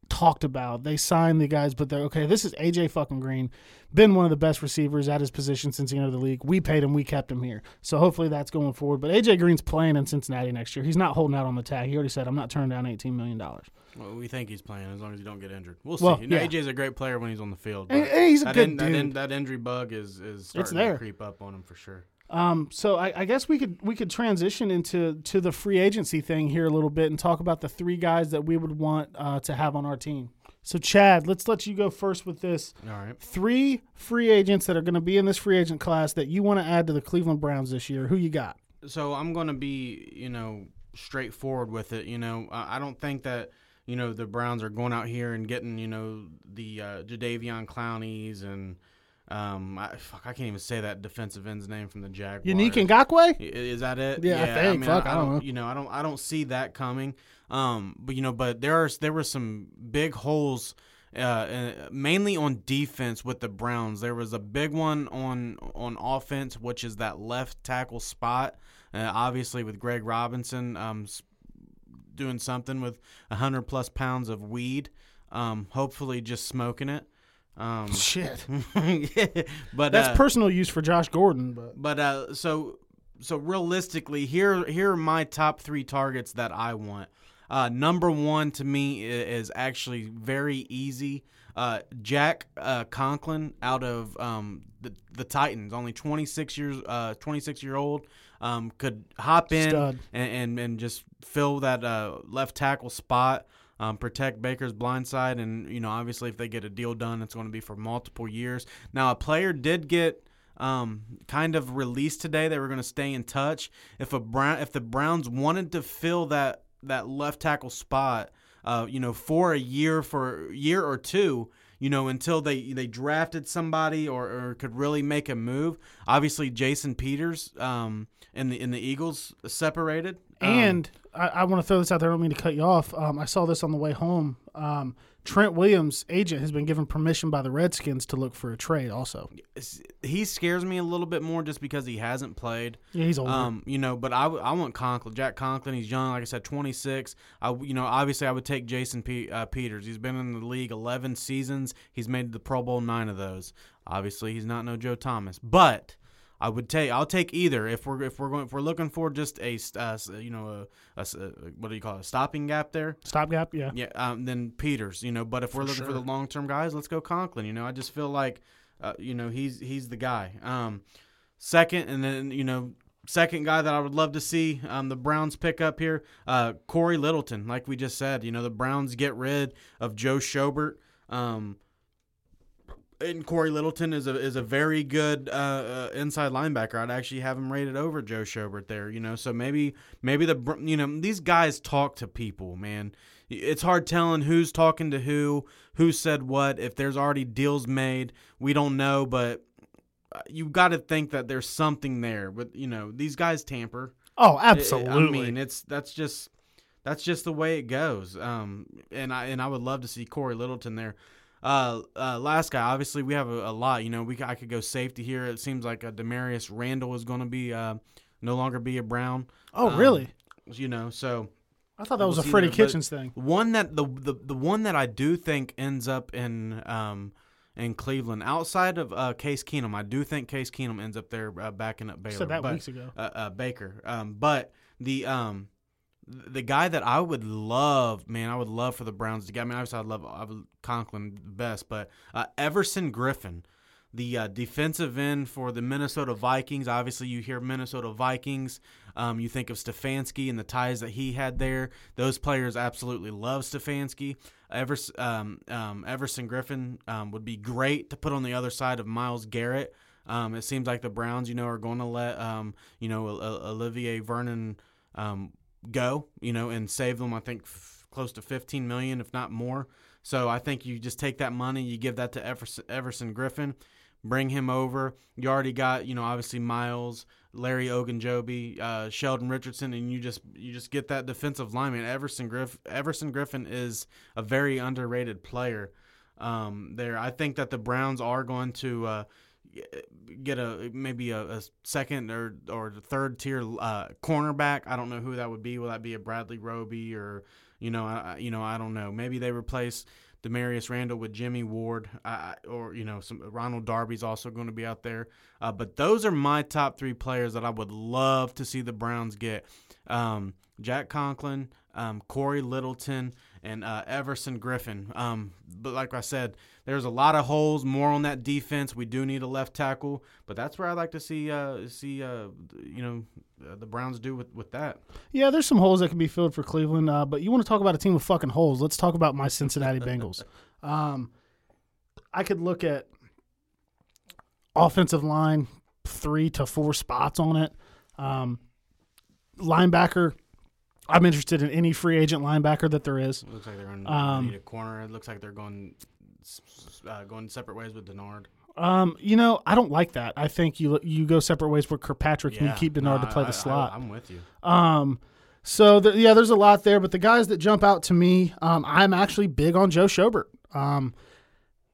talked about. They signed the guys, but they're, okay, this is A J fucking Green, been one of the best receivers at his position since the end of the league. We paid him. We kept him here. So hopefully that's going forward. But A J. Green's playing in Cincinnati next year. He's not holding out on the tag. He already said, I'm not turning down eighteen million dollars. Well, we think he's playing as long as he don't get injured. We'll see. Well, you know, yeah. A J's a great player when he's on the field. And, and he's a good in, dude. That, in, that injury bug is, is starting to creep up on him for sure. Um, so I, I guess we could we could transition into to the free agency thing here a little bit and talk about the three guys that we would want uh, to have on our team. So, Chad, let's let you go first with this. All right. Three free agents that are going to be in this free agent class that you want to add to the Cleveland Browns this year. Who you got? So I'm going to be, you know, straightforward with it. You know, I don't think that – you know, the Browns are going out here and getting, you know, the uh, Jadavion Clowney's and um, I, fuck, I can't even say that defensive end's name from the Jaguars. Unique Ngakoue? Is that it? Yeah, yeah I think. I mean, fuck, I, I don't know. You know, I don't, I don't see that coming. Um, but you know, but there are there were some big holes, uh, mainly on defense with the Browns. There was a big one on on offense, which is that left tackle spot. Uh, obviously, with Greg Robinson. Um, doing something with one hundred plus pounds of weed, um, hopefully just smoking it. Um, Shit. yeah, but That's uh, personal use for Josh Gordon. But, but uh, so so realistically, here here are my top three targets that I want. Uh, number one to me is actually very easy. Uh, Jack uh, Conklin out of um, the, the Titans, only twenty-six years, uh, twenty-six year old, um, could hop in and, and and just fill that uh, left tackle spot, um, protect Baker's blind side, and you know obviously if they get a deal done, it's going to be for multiple years. Now a player did get. Um, kind of released today. They were going to stay in touch. If a Brown, if the Browns wanted to fill that, that left tackle spot, uh, you know, for a year, for a year or two, you know, until they, they drafted somebody or, or could really make a move. Obviously, Jason Peters um, and the and the Eagles separated. Um, and I, I want to throw this out there. I don't mean to cut you off. Um, I saw this on the way home. Um, Trent Williams' agent has been given permission by the Redskins to look for a trade also. He scares me a little bit more just because he hasn't played. Yeah, he's older. Um, you know, but I, I want Conklin. Jack Conklin, he's young. Like I said, twenty-six. I, you know, obviously I would take Jason P, uh, Peters. He's been in the league eleven seasons. He's made the Pro Bowl nine of those. Obviously he's not no Joe Thomas. But I would take I'll take either if we're if we're going if we're looking for just a uh, you know a, a, a what do you call it a stopping gap there stop gap yeah yeah um, then Peters, you know, but if we're for looking sure. for the long term guys, let's go Conklin. You know, I just feel like uh, you know he's he's the guy. Um, second and then you know second guy that I would love to see um, the Browns pick up here, uh, Corey Littleton. Like we just said, you know the Browns get rid of Joe Schobert. Um, And Corey Littleton is a is a very good uh, uh, inside linebacker. I'd actually have him rated over Joe Schobert there, you know. So maybe maybe the you know these guys talk to people, man. It's hard telling who's talking to who, who said what. If there's already deals made, we don't know. But you've got to think that there's something there. But you know these guys tamper. Oh, absolutely. I mean, it's that's just that's just the way it goes. Um, and I and I would love to see Corey Littleton there. Uh, uh, last guy, obviously we have a, a lot, you know, we, I could go safety here. It seems like a Demarius Randall is going to be, uh, no longer be a Brown. Oh, um, really? You know, so I thought that was a Freddie Kitchens thing. One that the, the, the one that I do think ends up in, um, in Cleveland outside of, uh, Case Keenum. I do think Case Keenum ends up there, uh, backing up Baylor. You said that but, weeks ago. Uh, uh, Baker. Um, but the, um, the guy that I would love, man, I would love for the Browns to get. I mean, obviously, I'd love I would Conklin the best, but uh, Everson Griffin, the uh, defensive end for the Minnesota Vikings. Obviously, you hear Minnesota Vikings. Um, you think of Stefanski and the ties that he had there. Those players absolutely love Stefanski. Evers, um, um, Everson Griffin um, would be great to put on the other side of Myles Garrett. Um, it seems like the Browns, you know, are going to let, um, you know, Olivier Vernon um go, you know, and save them, I think, f- close to fifteen million dollars, if not more. So I think you just take that money, you give that to Everson, Everson Griffin, bring him over. You already got, you know, obviously Miles, Larry Ogunjobi, uh, Sheldon Richardson, and you just you just get that defensive lineman. Everson, Griff- Everson Griffin is a very underrated player um, there. I think that the Browns are going to uh, get a maybe a, a second or or third tier uh, cornerback. I don't know who that would be. Will that be a Bradley Roby or you know I, you know I don't know. Maybe they replace Demarius Randall with Jimmy Ward uh, or you know some Ronald Darby's also going to be out there. Uh, but those are my top three players that I would love to see the Browns get: um, Jack Conklin, um, Corey Littleton, and uh, Everson Griffin. Um, but like I said, there's a lot of holes. More on that defense. We do need a left tackle, but that's where I'd like to see uh, see uh, you know uh, the Browns do with, with that. Yeah, there's some holes that can be filled for Cleveland. Uh, but you want to talk about a team with fucking holes? Let's talk about my Cincinnati Bengals. Um, I could look at offensive line, three to four spots on it. Um, linebacker. I'm interested in any free agent linebacker that there is. It looks like they're going to need a corner. It looks like they're going uh, going separate ways with Denard. Um, you know, I don't like that. I think you you go separate ways with Kirkpatrick yeah, and you keep Denard no, to play I, the slot. I, I'm with you. Um, so, the, yeah, there's a lot there. But the guys that jump out to me, um, I'm actually big on Joe Schobert. Um,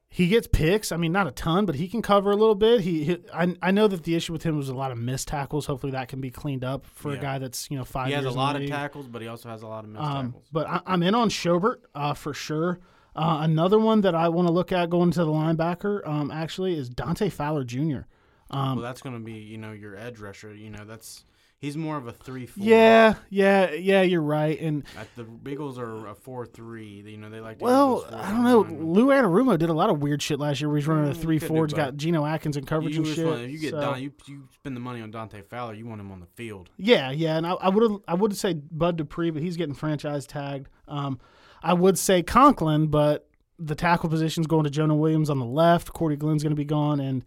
he gets picks. I mean, not a ton, but he can cover a little bit. He, he I, I know that the issue with him was a lot of missed tackles. Hopefully that can be cleaned up for yeah. a guy that's, you know, five years in the league. He has a lot of tackles, but he also has a lot of missed um, tackles. But I, I'm in on Schobert uh, for sure. Uh, another one that I want to look at going to the linebacker um, actually is Dante Fowler Junior Um, well, that's going to be, you know, your edge rusher. You know, that's – He's more of a three four. Yeah, yeah, yeah, you're right. And At the Bengals are a four three. You know, they like to Well, I don't know. Lou Anarumo did a lot of weird shit last year where he's running a three four. He's got Geno Atkins in coverage you and shit. If you get so. Don, you, you spend the money on Dante Fowler, you want him on the field. Yeah, yeah, and I, I would I would say Bud Dupree, but he's getting franchise tagged. Um, I would say Conklin, but the tackle position's going to Jonah Williams on the left. Cordy Glenn's going to be gone, and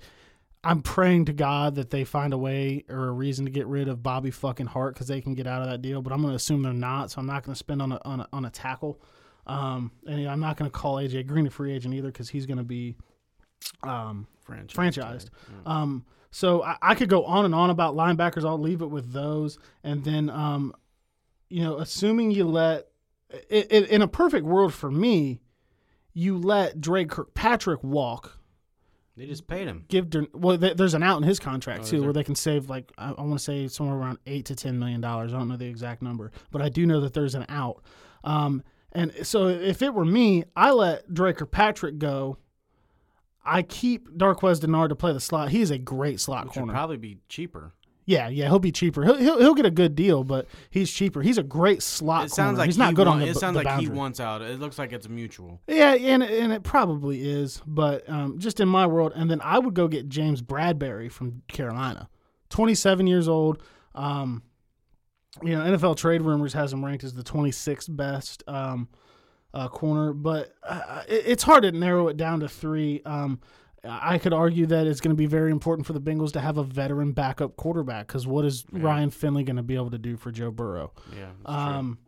I'm praying to God that they find a way or a reason to get rid of Bobby fucking Hart because they can get out of that deal. But I'm going to assume they're not, so I'm not going to spend on a, on a on a tackle. Um, and I'm not going to call A J Green a free agent either because he's going to be um, franchised. franchised. Yeah. Um, so I, I could go on and on about linebackers. I'll leave it with those. And then, um, you know, assuming you let – in a perfect world for me, you let Dre Kirkpatrick walk. They just paid him. Give well, there's an out in his contract oh, too, where they can save like I, I want to say somewhere around eight to ten million dollars. I don't know the exact number, but I do know that there's an out. Um, and so if it were me, I let Dre Kirkpatrick go. I keep Darquez Denard to play the slot. He's a great slot Which corner. Should probably be cheaper. Yeah, yeah, he'll be cheaper. He'll he'll, he'll get a good deal, but he's cheaper. He's a great slot. It sounds corner. Like he's not he good want, on the It sounds the like boundary. He wants out. It looks like it's mutual. Yeah, and and it probably is, but um, just in my world. And then I would go get James Bradbury from Carolina, twenty-seven years old. Um, you know, N F L Trade Rumors has him ranked as the twenty-sixth best um, uh, corner, but uh, it, it's hard to narrow it down to three. Um, I could argue that it's going to be very important for the Bengals to have a veteran backup quarterback because what is yeah. Ryan Finley going to be able to do for Joe Burrow? Yeah, um,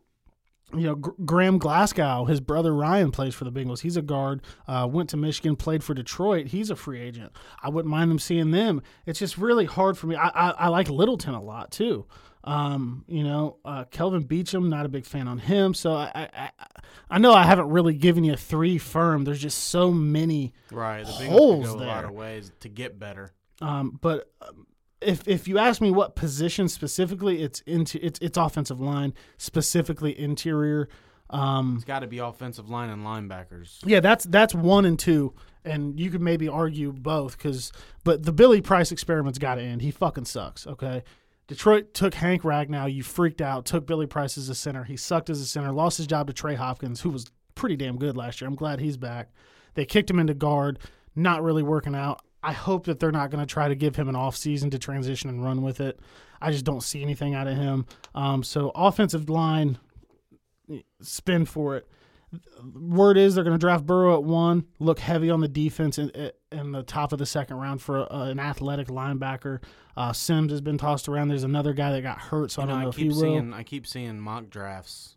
you know, G- Graham Glasgow, his brother Ryan plays for the Bengals. He's a guard, uh, went to Michigan, played for Detroit. He's a free agent. I wouldn't mind them seeing them. It's just really hard for me. I, I, I like Littleton a lot too. Um, you know, uh, Kelvin Beachum, not a big fan on him. So I, I, I know I haven't really given you a three firm. There's just so many right, the holes go there. A lot of ways to get better. Um, but if if you ask me what position specifically, it's into it's it's offensive line, specifically interior. Um, it's got to be offensive line and linebackers. Yeah, that's that's one and two, and you could maybe argue both because. But the Billy Price experiment's got to end. He fucking sucks. Okay. Detroit took Hank Ragnow. You freaked out. Took Billy Price as a center. He sucked as a center. Lost his job to Trey Hopkins, who was pretty damn good last year. I'm glad he's back. They kicked him into guard. Not really working out. I hope that they're not going to try to give him an offseason to transition and run with it. I just don't see anything out of him. Um, so offensive line, spin for it. Word is they're going to draft Burrow at one, look heavy on the defense in, in the top of the second round for a, an athletic linebacker. Uh, Sims has been tossed around. There's another guy that got hurt, so you I don't know, know I keep if he seeing, will. I keep seeing mock drafts,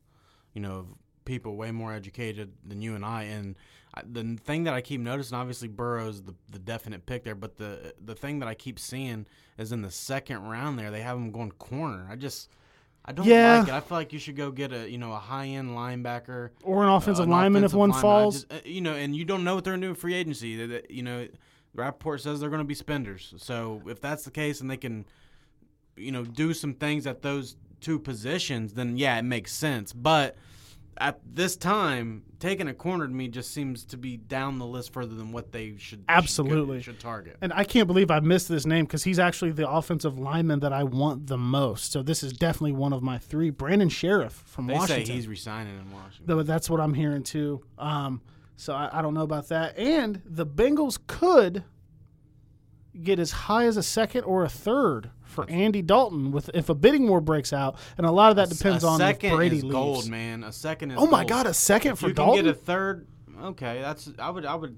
you know, of people way more educated than you and I. And I, the thing that I keep noticing, obviously Burrow's the, the definite pick there, but the, the thing that I keep seeing is in the second round there, they have him going corner. I just – I don't yeah. like it. I feel like you should go get a you know a high end linebacker or an offensive uh, an lineman offensive if one lineman. falls. Just, uh, you know, and you don't know what they're doing in free agency. They, they, you know, Rappaport says they're going to be spenders. So if that's the case and they can, you know, do some things at those two positions, then yeah, it makes sense. But at this time, taking a corner to me just seems to be down the list further than what they should absolutely should, should target. And I can't believe I missed this name because he's actually the offensive lineman that I want the most. So this is definitely one of my three. Brandon Sheriff from they Washington. They say he's resigning in Washington. That's what I'm hearing too. Um, so I, I don't know about that. And the Bengals could get as high as a second or a third for Andy Dalton with if a bidding war breaks out, and a lot of that depends a on if Brady is leaves. Gold, man. A second is gold. Oh my gold. God, a second if for you Dalton. You can get a third. Okay, that's I would I would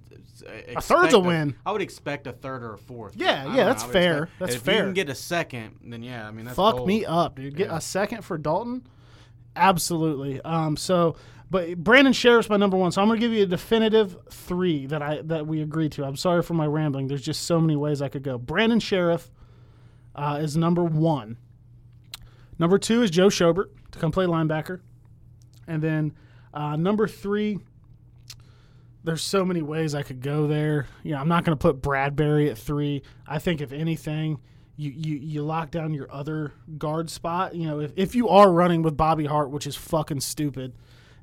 a third's a, a win. I would expect a third or a fourth. Yeah, yeah, that's fair. Expect, that's if fair. If you can get a second, then yeah, I mean that's fuck gold. Me up, dude. Get yeah. a second for Dalton. Absolutely. Um. So, but Brandon Sheriff's my number one, so I'm gonna give you a definitive three that I that we agreed to. I'm sorry for my rambling. There's just so many ways I could go. Brandon Sheriff uh, is number one. Number two is Joe Schobert to come play linebacker, and then uh, number three. There's so many ways I could go there. You know, I'm not gonna put Bradbury at three. I think if anything. You, you you lock down your other guard spot. You know, if, if you are running with Bobby Hart, which is fucking stupid,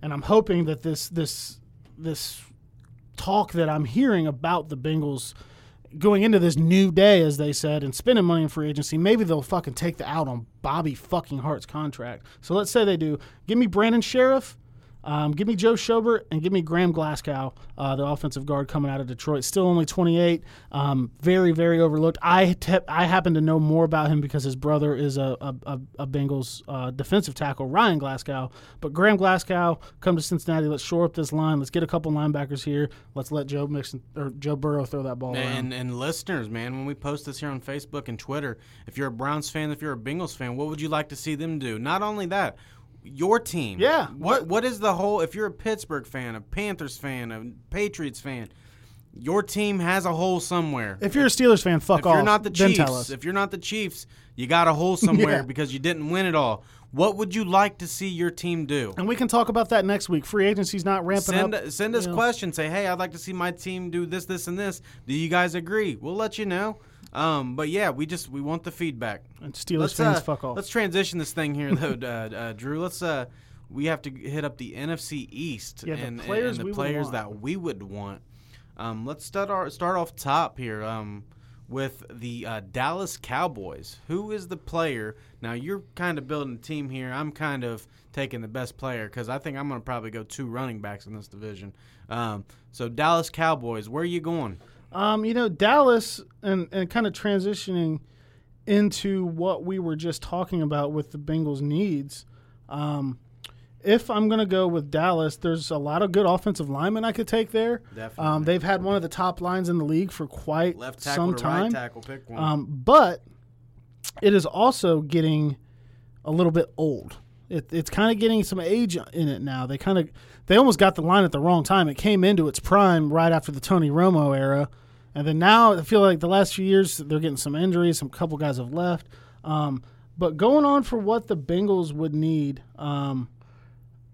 and I'm hoping that this this this talk that I'm hearing about the Bengals going into this new day, as they said, and spending money in free agency, maybe they'll fucking take the out on Bobby fucking Hart's contract. So let's say they do. Give me Brandon Sheriff, um, give me Joe Schobert, and give me Graham Glasgow, uh, the offensive guard coming out of Detroit. Still only twenty-eight, um, very, very overlooked. I te- I happen to know more about him because his brother is a, a, a Bengals uh, defensive tackle, Ryan Glasgow. But Graham Glasgow, come to Cincinnati. Let's shore up this line. Let's get a couple linebackers here. Let's let Joe Mixon or Joe Burrow throw that ball around. And, and listeners, man, when we post this here on Facebook and Twitter, if you're a Browns fan, if you're a Bengals fan, what would you like to see them do? Not only that, your team. Yeah. What What is the whole – if you're a Pittsburgh fan, a Panthers fan, a Patriots fan, your team has a hole somewhere. If you're a Steelers fan, fuck if off. If you're not the Chiefs, if you're not the Chiefs, you got a hole somewhere yeah. because you didn't win it all. What would you like to see your team do? And we can talk about that next week. Free agency's not ramping send, up. Send us you know. questions. Say, hey, I'd like to see my team do this, this, and this. Do you guys agree? We'll let you know. Um, but, yeah, we just we want the feedback. And Steelers let's, fans, uh, fuck off. Let's transition this thing here, though, uh, uh, Drew. Let's uh, we have to hit up the N F C East yeah, and the players, and, and the players that we would want. Um, let's start our, start off top here um, with the uh, Dallas Cowboys. Who is the player? Now, you're kind of building a team here. I'm kind of taking the best player because I think I'm going to probably go two running backs in this division. Um, so, Dallas Cowboys, where are you going? Um, you know, Dallas, and, and kind of transitioning into what we were just talking about with the Bengals' needs, um, if I'm going to go with Dallas, there's a lot of good offensive linemen I could take there. Definitely. Um, they've had one of the top lines in the league for quite Left tackle some time. Right tackle, pick one. Um, but it is also getting a little bit old. It, it's kind of getting some age in it now. They kind of they almost got the line at the wrong time. It came into its prime right after the Tony Romo era, and then now I feel like the last few years they're getting some injuries. Some couple guys have left, um, but going on for what the Bengals would need, um,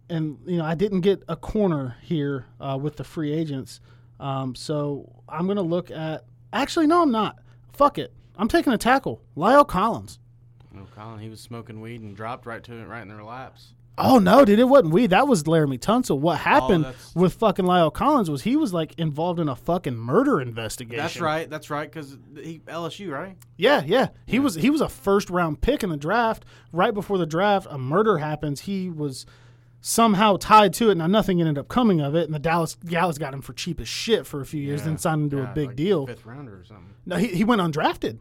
and you know I didn't get a corner here uh, with the free agents, um, so I'm gonna look at. Actually, no, I'm not. Fuck it. I'm taking a tackle, Lyle Collins. No, Colin, he was smoking weed and dropped right to it, right in their laps. Oh, no, dude, it wasn't weed. That was Laramie Tunsil. What happened oh, with fucking Lyle Collins was he was, like, involved in a fucking murder investigation. That's right. That's right, because L S U, right? Yeah, yeah. He yeah. was he was a first-round pick in the draft. Right before the draft, a murder happens. He was somehow tied to it. Now, nothing ended up coming of it, and the Dallas Dallas got him for cheap as shit for a few years, yeah. then signed him to yeah, a big like deal. Fifth rounder or something. No, he, he went undrafted.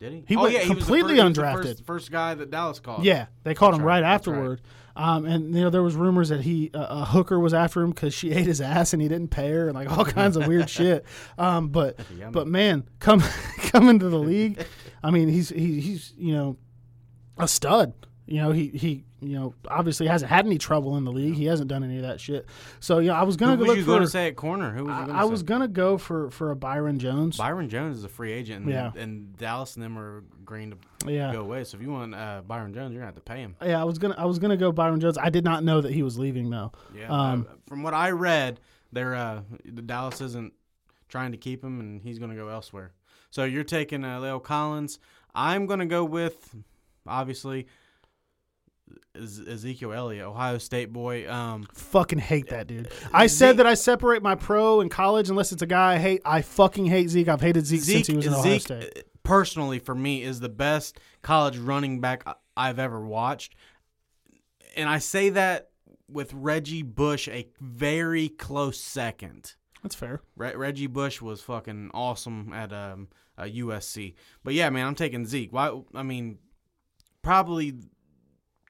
Did he? He oh, went yeah, completely he was the first, undrafted. He was the first, first guy that Dallas called. Yeah, they called that's him right, right afterward. Right. Um, and you know there was rumors that he uh, a hooker was after him because she ate his ass and he didn't pay her and like all kinds of weird shit. Um, but but man, come come into the league. I mean he's he, he's you know a stud. You know he he you know obviously hasn't had any trouble in the league. He hasn't done any of that shit. So yeah, you know, I was gonna Who go. Who you going to say at corner? Who was I, you gonna I say? was gonna go for, for a Byron Jones. Byron Jones is a free agent. And, yeah. and Dallas and them are agreeing to yeah. go away. So if you want uh, Byron Jones, you're gonna have to pay him. Yeah, I was gonna I was gonna go Byron Jones. I did not know that he was leaving though. Yeah, um, uh, from what I read, they're uh, Dallas isn't trying to keep him, and he's gonna go elsewhere. So you're taking uh, Leo Collins. I'm gonna go with obviously. Ezekiel Elliott, Ohio State boy. Um, fucking hate that dude. I Zeke, said that I separate my pro in college unless it's a guy I hate. I fucking hate Zeke. I've hated Zeke, Zeke since he was in Zeke, Ohio State. Personally, for me, is the best college running back I've ever watched. And I say that with Reggie Bush, a very close second. That's fair. Re- Reggie Bush was fucking awesome at um, uh, U S C. But yeah, man, I'm taking Zeke. Why? I mean, probably.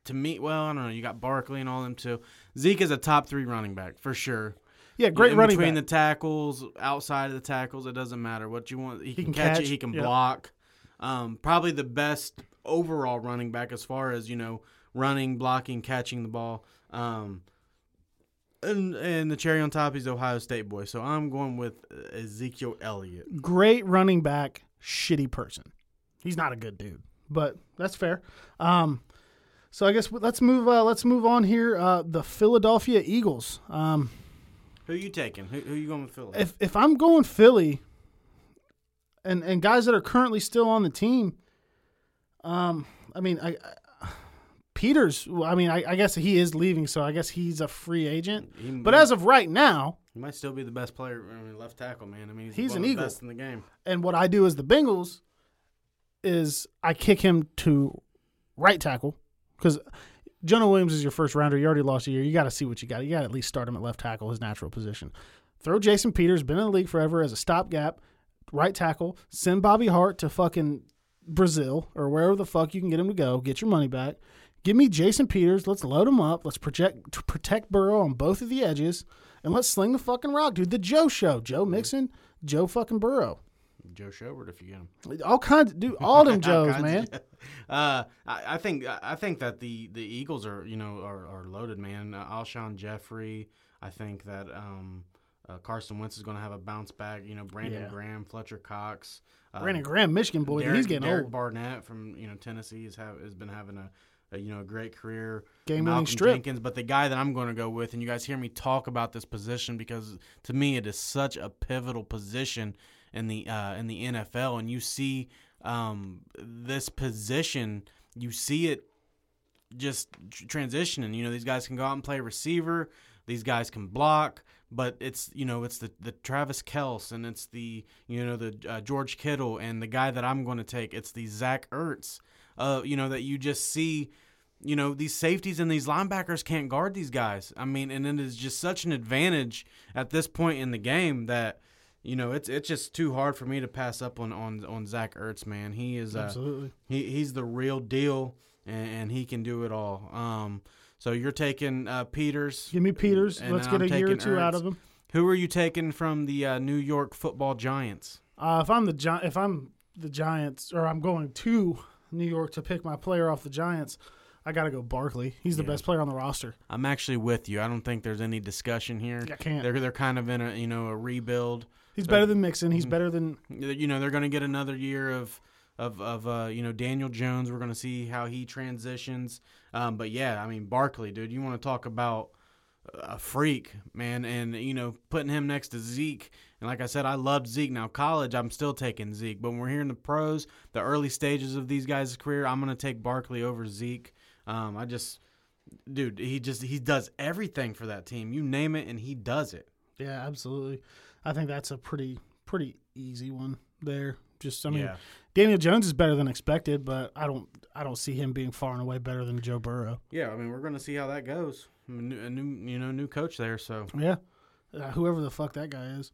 To me, well, I don't know. You got Barkley and all them too. Zeke is a top three running back for sure. Yeah, great in running back. Between the tackles, outside of the tackles, it doesn't matter what you want. He, he can, can catch it. He can yep. block. Um, probably the best overall running back as far as you know, running, blocking, catching the ball. Um, and, and the cherry on top, he's Ohio State boy. So I'm going with Ezekiel Elliott. Great running back, shitty person. He's not a good dude, but that's fair. Um, So I guess let's move. Uh, let's move on here. Uh, the Philadelphia Eagles. Um, who are you taking? Who, who are you going with Philly? If if I'm going Philly, and and guys that are currently still on the team, um, I mean, I, I Peters, I mean, I, I guess he is leaving, so I guess he's a free agent. He but might, as of right now, he might still be the best player. I mean, left tackle, man. I mean, he's, he's one an of Eagle. The best in the game. And what I do as the Bengals is I kick him to right tackle because Jonah Williams is your first rounder. You already lost a year. You got to see what you got. You got to at least start him at left tackle, his natural position. Throw Jason Peters, been in the league forever as a stopgap, right tackle. Send Bobby Hart to fucking Brazil or wherever the fuck you can get him to go. Get your money back. Give me Jason Peters. Let's load him up. Let's project protect Burrow on both of the edges, and let's sling the fucking rock, dude. The Joe show. Joe Mixon, Joe fucking Burrow. Joe Schobert, if you get him. All kinds of, dude, all them Joes, all man. Of, uh, I, I think I think that the, the Eagles are, you know, are, are loaded, man. Uh, Alshon Jeffrey. I think that um, uh, Carson Wentz is going to have a bounce back. You know, Brandon yeah. Graham, Fletcher Cox. Uh, Brandon Graham, Michigan boy. Derek, he's getting Derek old. Derek Barnett from, you know, Tennessee has have has been having a. You know, a great career, game-winning strip. Jenkins, but the guy that I'm going to go with, and you guys hear me talk about this position because to me it is such a pivotal position in the uh, in the N F L. And you see um, this position, you see it just transitioning. You know, these guys can go out and play receiver. These guys can block. But it's, you know, it's the, the Travis Kelce and it's the, you know, the uh, George Kittle and the guy that I'm going to take. It's the Zach Ertz, uh, you know, that you just see. You know, these safeties and these linebackers can't guard these guys. I mean, and it is just such an advantage at this point in the game that, you know, it's it's just too hard for me to pass up on on, on Zach Ertz, man. He is uh, absolutely he he's the real deal, and, and he can do it all. Um, so you're taking uh, Peters. Give me Peters. And, and Let's get I'm a year or two Ertz. Out of him. Who are you taking from the uh, New York Football Giants? Uh, if I'm the Gi- if I'm the Giants, or I'm going to New York to pick my player off the Giants, I got to go Barkley. He's the yeah. best player on the roster. I'm actually with you. I don't think there's any discussion here. I can't. They're, they're kind of in a, you know, a rebuild. He's so, better than Mixon. He's better than – you know, they're going to get another year of – Of of uh you know, Daniel Jones. We're gonna see how he transitions. Um, but yeah, I mean, Barkley, dude, you want to talk about a freak, man, and you know, putting him next to Zeke. And like I said, I loved Zeke. Now college, I'm still taking Zeke, but when we're here in the pros, the early stages of these guys' career, I'm gonna take Barkley over Zeke. Um, I just, dude, he just he does everything for that team. You name it, and he does it. Yeah, absolutely. I think that's a pretty pretty easy one there. Just I mean. Yeah. Daniel Jones is better than expected, but I don't I don't see him being far and away better than Joe Burrow. Yeah, I mean, we're going to see how that goes. I mean, a new, you know, new coach there, so. Yeah. Uh, whoever the fuck that guy is.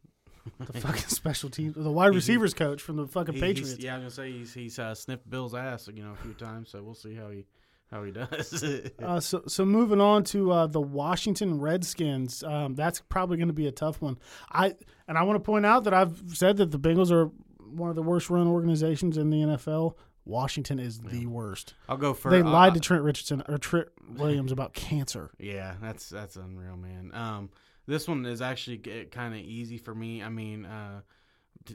The fucking special team, the wide receivers coach from the fucking he, Patriots. Yeah, I was going to say he's he's uh, sniffed Bill's ass, you know, a few times, so we'll see how he how he does. uh, so so moving on to uh, the Washington Redskins. Um, that's probably going to be a tough one. I and I want to point out that I've said that the Bengals are one of the worst-run organizations in the N F L. Washington is yeah. the worst. I'll go first. They uh, lied to Trent Richardson or Trent Williams about cancer. Yeah, that's that's unreal, man. Um, this one is actually kind of easy for me. I mean, uh,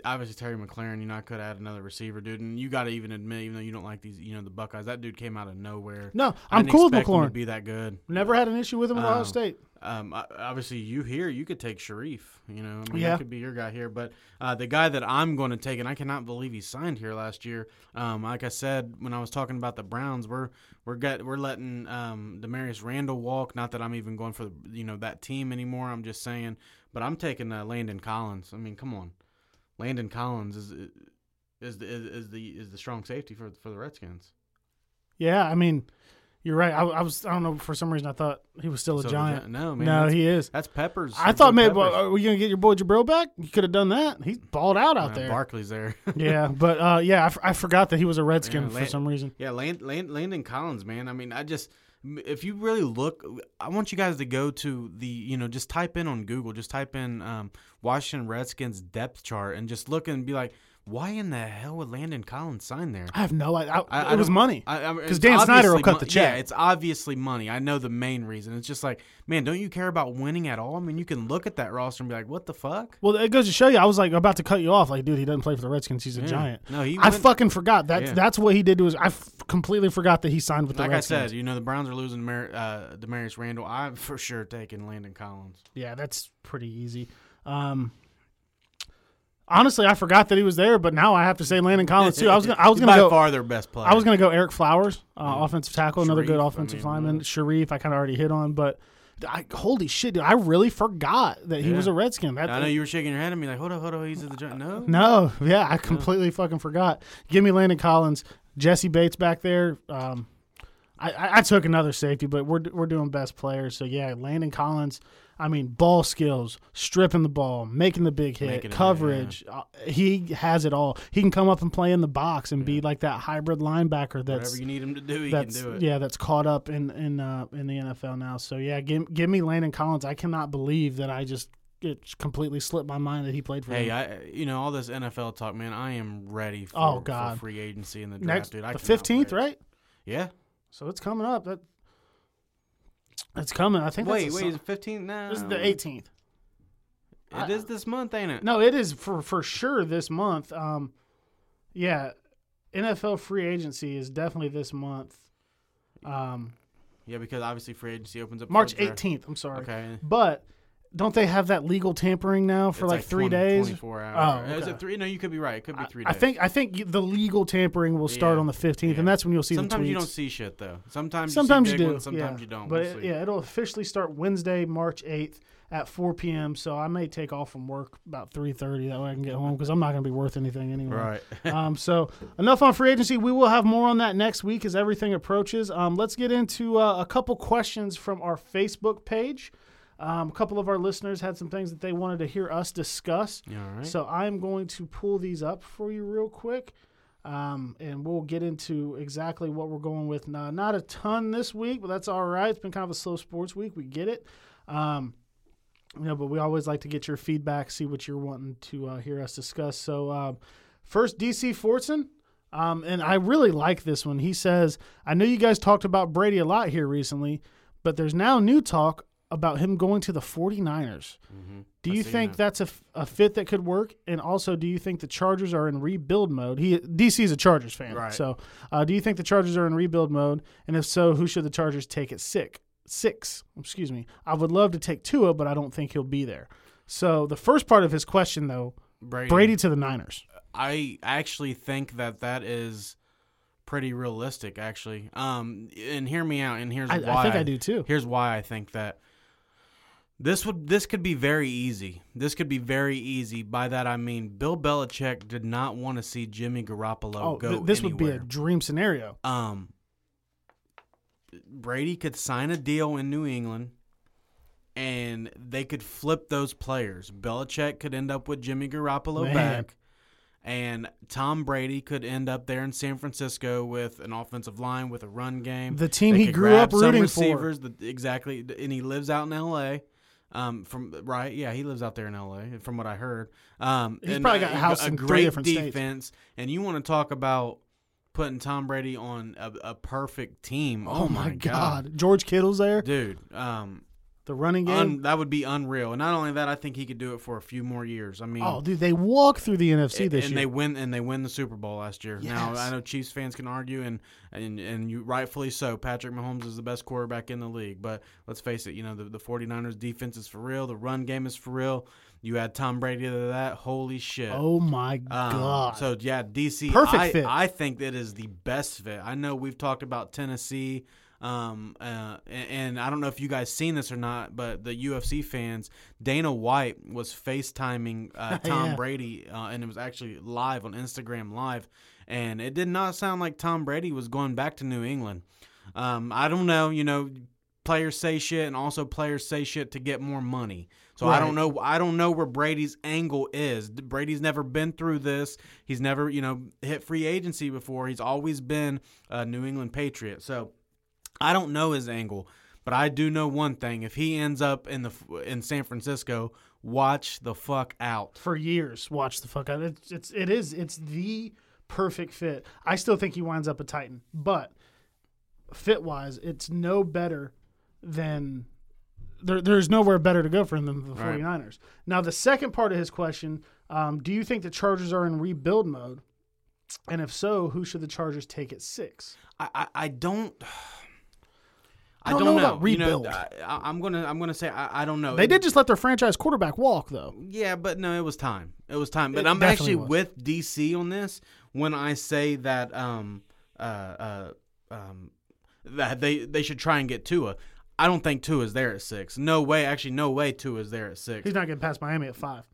obviously Terry McLaurin. You know, I could add another receiver, dude. And you got to even admit, even though you don't like these, you know, the Buckeyes. That dude came out of nowhere. No, I'm I didn't cool with McLaurin. Him to be that good. Never had an issue with him at um, Ohio State. Um, obviously, you here, you could take Sharif. You know, I mean, yeah. that could be your guy here. But uh, the guy that I'm going to take, and I cannot believe he signed here last year. Um, like I said when I was talking about the Browns, we're we're get, we're letting um, Demarius Randall walk. Not that I'm even going for you know that team anymore. I'm just saying. But I'm taking uh, Landon Collins. I mean, come on, Landon Collins is is the, is the is the strong safety for for the Redskins. Yeah, I mean. You're right. I, I was. I don't know. For some reason, I thought he was still a so Giant. No, man. No, he is. That's Peppers. I that's thought maybe well, are we gonna get your boy Jabril back? You could have done that. He's balled out out uh, there. Barkley's there. yeah, but uh, yeah, I, f- I forgot that he was a Redskin yeah, for Land- some reason. Yeah, Land- Land- Landon Collins, man. I mean, I just if you really look, I want you guys to go to the you know just type in on Google, just type in um, Washington Redskins depth chart and just look and be like. Why in the hell would Landon Collins sign there? I have no idea. I, I, it was money. Because Dan Snyder will cut the check. Yeah, it's obviously money. I know the main reason. It's just like, man, don't you care about winning at all? I mean, you can look at that roster and be like, what the fuck? Well, it goes to show you. I was like about to cut you off. Like, dude, he doesn't play for the Redskins. He's a yeah. Giant. No, he. I went, fucking forgot. That, yeah. That's what he did to his – I f- completely forgot that he signed with the like Redskins. Like I said, you know, the Browns are losing Demar- uh, Demarius Randall. I'm for sure taking Landon Collins. Yeah, that's pretty easy. Um Honestly, I forgot that he was there, but now I have to say Landon Collins too. I was gonna, I was going to go by far their best player. I was going to go Eric Flowers, uh, yeah. offensive tackle, Sharif, another good offensive I mean, lineman. Sharif, I kind of already hit on, but I, holy shit, dude, I really forgot that he yeah. was a Redskin. That, I know you were shaking your head at me like, hold up, hold up, he's at the Giants. No, no, yeah, I completely no. fucking forgot. Give me Landon Collins, Jesse Bates back there. Um, I, I, I took another safety, but we're we're doing best players, so yeah, Landon Collins. I mean, ball skills, stripping the ball, making the big hit, making coverage. It, yeah. uh, he has it all. He can come up and play in the box and yeah. be like that hybrid linebacker. That's whatever you need him to do, he can do it. Yeah, that's caught up in in uh, in the N F L now. So yeah, give give me Landon Collins. I cannot believe that I just it completely slipped my mind that he played for. Hey, him. I you know all this N F L talk, man. I am ready for, oh, God. for free agency in the draft, Next, dude. I the fifteenth, right? Yeah. So it's coming up. That. It's coming. I think. Wait, that's wait. Is it fifteenth now? This is the eighteenth. It I, is this month, ain't it? No, it is for for sure this month. Um, yeah, N F L free agency is definitely this month. Um, yeah, because obviously free agency opens up March eighteenth. I'm sorry. Okay. But don't they have that legal tampering now for like, like three days? Twenty-four hours. Oh, okay. Is it three? No, you could be right. It could be three. I, days. I think I think the legal tampering will start yeah. on the fifteenth, yeah. and that's when you'll see. Sometimes the tweets. You don't see shit though. Sometimes sometimes you, see you do. Ones, sometimes yeah. you don't. But we'll it, yeah, it'll officially start Wednesday, March eighth at four p.m. So I may take off from work about three thirty. That way I can get home because I'm not going to be worth anything anyway. Right. um. So enough on free agency. We will have more on that next week as everything approaches. Um. Let's get into uh, a couple questions from our Facebook page. Um, a couple of our listeners had some things that they wanted to hear us discuss. All right. So I'm going to pull these up for you real quick, um, and we'll get into exactly what we're going with. Now, not a ton this week, but that's all right. It's been kind of a slow sports week. We get it. Um, you know, but we always like to get your feedback, see what you're wanting to uh, hear us discuss. So um, first, D C Fortson. Um, and I really like this one. He says, I know you guys talked about Brady a lot here recently, but there's now new talk about him going to the 49ers. Mm-hmm. Do you think that. that's a, a fit that could work? And also, do you think the Chargers are in rebuild mode? He D C's a Chargers fan. Right. So uh, do you think the Chargers are in rebuild mode? And if so, who should the Chargers take at six? Six, excuse me. I would love to take Tua, but I don't think he'll be there. So the first part of his question, though, Brady, Brady to the Niners. I actually think that that is pretty realistic, actually. Um, and hear me out, and here's I, why. I think I do, too. Here's why I think that. This would this could be very easy. This could be very easy. By that I mean Bill Belichick did not want to see Jimmy Garoppolo oh, go th- this anywhere. Would be a dream scenario. Um, Brady could sign a deal in New England, and they could flip those players. Belichick could end up with Jimmy Garoppolo Man. back, and Tom Brady could end up there in San Francisco with an offensive line, with a run game. The team they he grew up rooting some receivers, for. The, exactly, and he lives out in L A, Um, from right, yeah, he lives out there in L A. From what I heard, um, he's and, probably got a house a in great three different defense. States. And you want to talk about putting Tom Brady on a, a perfect team? Oh, oh my God. God, George Kittle's there, dude. Um, the running game un, that would be unreal. And not only that, I think he could do it for a few more years. I mean, oh, dude, they walk through the N F C and, this and year, and they win, and they win the Super Bowl last year. Yes. Now I know Chiefs fans can argue, and and and you rightfully so. Patrick Mahomes is the best quarterback in the league, but let's face it, you know the, the 49ers defense is for real. The run game is for real. You add Tom Brady to that, holy shit! Oh my um, God! So yeah, D C, perfect I, fit. I think that is the best fit. I know we've talked about Tennessee. Um uh and, and I don't know if you guys seen this or not, but the U F C fans, Dana White was FaceTiming uh, Tom yeah. Brady, uh, and it was actually live on Instagram Live, and it did not sound like Tom Brady was going back to New England. Um, I don't know, you know, players say shit, and also players say shit to get more money. So right. I don't know. I don't know where Brady's angle is. Brady's never been through this. He's never, you know, hit free agency before. He's always been a New England Patriot. So. I don't know his angle, but I do know one thing. If he ends up in the in San Francisco, watch the fuck out. For years, watch the fuck out. It's, it's, it is. It's the perfect fit. I still think he winds up a Titan, but fit-wise, it's no better than there, – there's nowhere better to go for him than the 49ers. Right. Now, the second part of his question, um, do you think the Chargers are in rebuild mode? And if so, who should the Chargers take at six? I I, I don't – I don't, I don't know, know about rebuild. You know, I, I'm gonna I'm gonna say I, I don't know. They did just let their franchise quarterback walk though. Yeah, but no, it was time. It was time. But it I'm actually was. with D C on this when I say that um uh uh um that they they should try and get Tua. I don't think Tua is there at six. No way. Actually, no way Tua is there at six. He's not getting past Miami at five.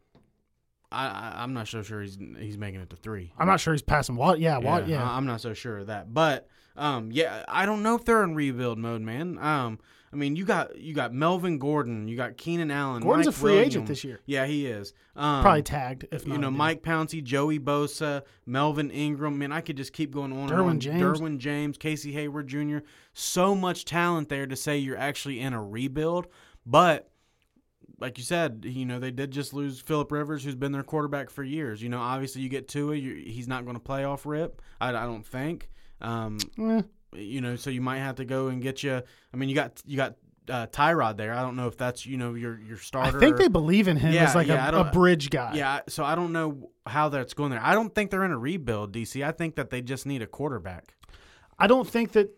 I, I I'm not so sure he's he's making it to three. I'm not sure he's passing Watt. Yeah, Watt. Yeah, yeah. I'm not so sure of that, but. Um. Yeah, I don't know if they're in rebuild mode, man. Um. I mean, you got you got Melvin Gordon, you got Keenan Allen. Gordon's Mike a free William. agent this year. Yeah, he is. Um, Probably tagged. If you know, did. Mike Pouncey, Joey Bosa, Melvin Ingram. Man, I could just keep going on. Derwin and on. James, Derwin James, Casey Hayward Junior So much talent there to say you're actually in a rebuild, but. Like you said, you know, they did just lose Phillip Rivers, who's been their quarterback for years. You know, obviously you get Tua, you, he's not going to play off rip, I, I don't think. Um, mm. You know, so you might have to go and get you. I mean, you got you got uh, Tyrod there. I don't know if that's, you know, your your starter. I think they believe in him yeah, as like yeah, a, a bridge guy. Yeah, so I don't know how that's going there. I don't think they're in a rebuild, D C. I think that they just need a quarterback. I don't think that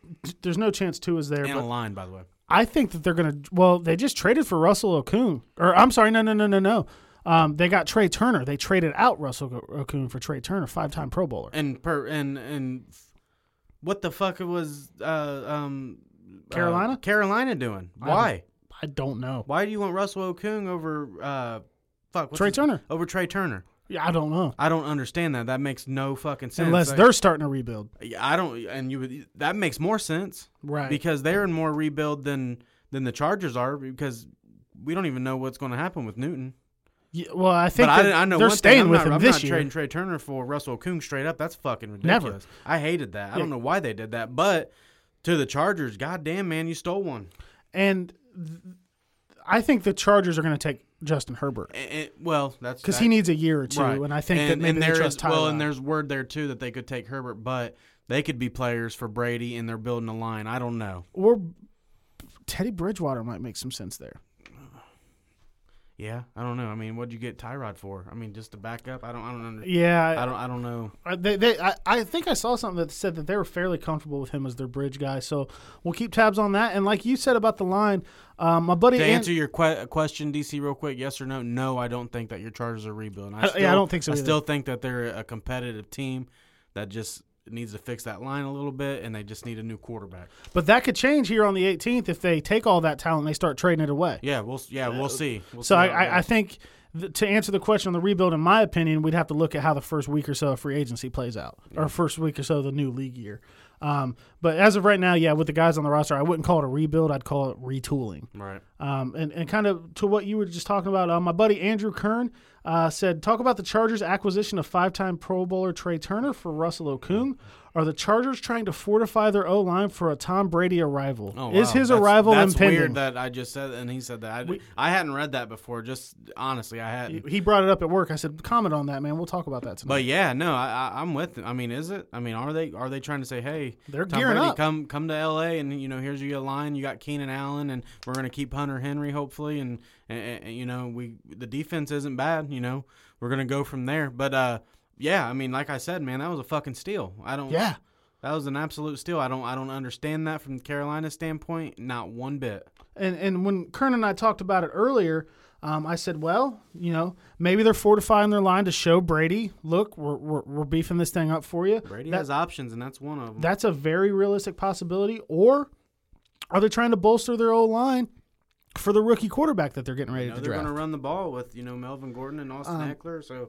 there's no chance Tua's there. And but- a line, by the way. I think that they're going to – well, they just traded for Russell Okung. Or I'm sorry, no, no, no, no, no. Um, they got Trey Turner. They traded out Russell Okung for Trey Turner, five-time Pro Bowler. And per, and and what the fuck was uh, um, Carolina? Uh, Carolina doing? Why? I don't, I don't know. Why do you want Russell Okung over uh, – fuck. What's Trey his, Turner. Over Trey Turner. Yeah, I don't know. I don't understand that. That makes no fucking sense. Unless like, they're starting to rebuild. I don't, and you would, that makes more sense, right? Because they're in more rebuild than than the Chargers are, because we don't even know what's going to happen with Newton. Yeah, well, I think but I, I know they're staying thing, with not, him I'm this year. I'm not trading Trey Turner for Russell Okung straight up. That's fucking ridiculous. Never. I hated that. Yeah. I don't know why they did that, but to the Chargers, goddamn man, you stole one. And th- I think the Chargers are going to take Justin Herbert. And, well, that's because that. he needs a year or two, right. and I think and, that maybe they trust Tyrod. Well, and there's word there too that they could take Herbert, but they could be players for Brady, and they're building a line. I don't know. Or Teddy Bridgewater might make some sense there. Yeah, I don't know. I mean, what'd you get Tyrod for? I mean, just to back up. I don't. I don't understand. Yeah, I don't. I don't know. They. They. I, I. think I saw something that said that they were fairly comfortable with him as their bridge guy. So we'll keep tabs on that. And like you said about the line, um, my buddy. To answer Ant- your que- question, D C, real quick, yes or no? No, I don't think that your Chargers are rebuilding. I still, yeah, I don't think so. Either. I still think that they're a competitive team that just needs to fix that line a little bit, and they just need a new quarterback. But that could change here on the eighteenth if they take all that talent and they start trading it away. Yeah, we'll yeah we'll see. We'll so see I, I think th- to answer the question on the rebuild, in my opinion, we'd have to look at how the first week or so of free agency plays out, yeah. or first week or so of the new league year. Um, but as of right now, yeah, with the guys on the roster, I wouldn't call it a rebuild. I'd call it retooling. Right. Um, and, and kind of to what you were just talking about, uh, my buddy Andrew Kern uh, said, talk about the Chargers' acquisition of five-time Pro Bowler Trey Turner for Russell Okung. Are the Chargers trying to fortify their O-line for a Tom Brady arrival? Oh, wow. Is his that's, arrival that's impending? That's weird that I just said and he said that. I, we, I hadn't read that before. Just honestly, I hadn't. He brought it up at work. I said, comment on that, man. We'll talk about that tonight. But, yeah, no, I, I, I'm with it. I mean, is it? I mean, are they Are they trying to say, hey, They're Tom gearing Brady, up. come come to L A and, you know, here's your line. You got Keenan Allen, and we're going to keep Hunter Henry, hopefully. And, and, and, you know, we the defense isn't bad. You know, we're going to go from there. But, uh yeah, I mean, like I said, man, that was a fucking steal. I don't. Yeah, that was an absolute steal. I don't. I don't understand that from Carolina's standpoint, not one bit. And and when Kern and I talked about it earlier, um, I said, well, you know, maybe they're fortifying their line to show Brady, look, we're we're, we're beefing this thing up for you. Brady that, has options, and that's one of them. That's a very realistic possibility. Or are they trying to bolster their O line for the rookie quarterback that they're getting ready you know, to they're draft? They're going to run the ball with you know Melvin Gordon and Austin um, Eckler, so.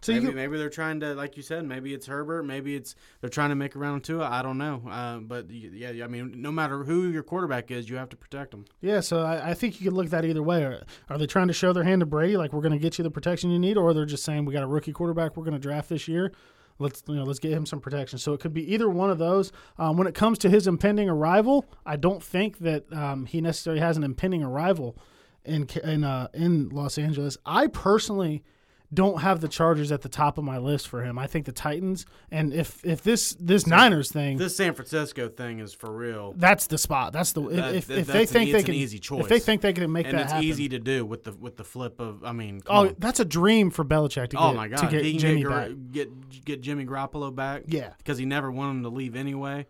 So maybe, you can, maybe they're trying to, like you said, maybe it's Herbert, maybe it's they're trying to make a round two. I don't know. Uh, but, yeah, I mean, no matter who your quarterback is, you have to protect them. Yeah, so I, I think you could look at that either way. Are, are they trying to show their hand to Brady, like we're going to get you the protection you need, or they're just saying we got a rookie quarterback we're going to draft this year? Let's you know, let's get him some protection. So it could be either one of those. Um, when it comes to his impending arrival, I don't think that um, he necessarily has an impending arrival in, in, uh, in Los Angeles. I personally – don't have the Chargers at the top of my list for him. I think the Titans, and if if this this Niners thing, this San Francisco thing is for real. That's the spot. That's the that, if, that, if that's they think an, they can easy choice. If they think they can make and that it's happen, it's easy to do with the with the flip of. I mean, come oh, on. That's a dream for Belichick to get. Oh my God, to get he can Jimmy get, back. get get Jimmy Garoppolo back. Yeah, because he never wanted him to leave anyway.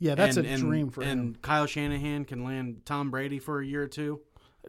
Yeah, that's and, a and, dream for and him. And Kyle Shanahan can land Tom Brady for a year or two.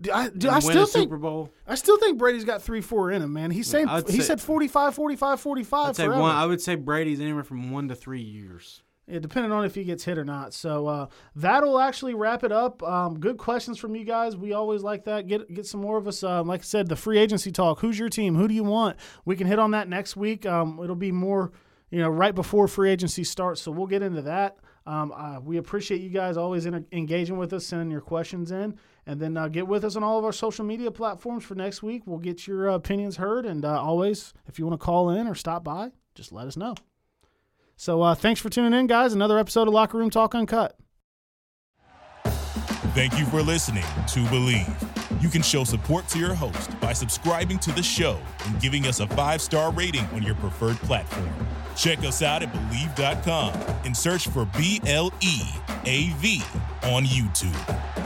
Do I, do I still think Super Bowl. I still think Brady's got three, four in him, man. He's saying he say, said forty-five, forty-five, forty-five forever. One, I would say Brady's anywhere from one to three years. Yeah, depending on if he gets hit or not. So uh, that'll actually wrap it up. Um, good questions from you guys. We always like that. Get get some more of us. Um, like I said, the free agency talk. Who's your team? Who do you want? We can hit on that next week. Um, it'll be more, you know, right before free agency starts. So we'll get into that. Um, uh, we appreciate you guys always inter- engaging with us, sending your questions in. And then uh, get with us on all of our social media platforms for next week. We'll get your uh, opinions heard. And uh, always, if you want to call in or stop by, just let us know. So uh, thanks for tuning in, guys. Another episode of Locker Room Talk Uncut. Thank you for listening to Believe. You can show support to your host by subscribing to the show and giving us a five-star rating on your preferred platform. Check us out at Believe dot com and search for B L E A V on YouTube.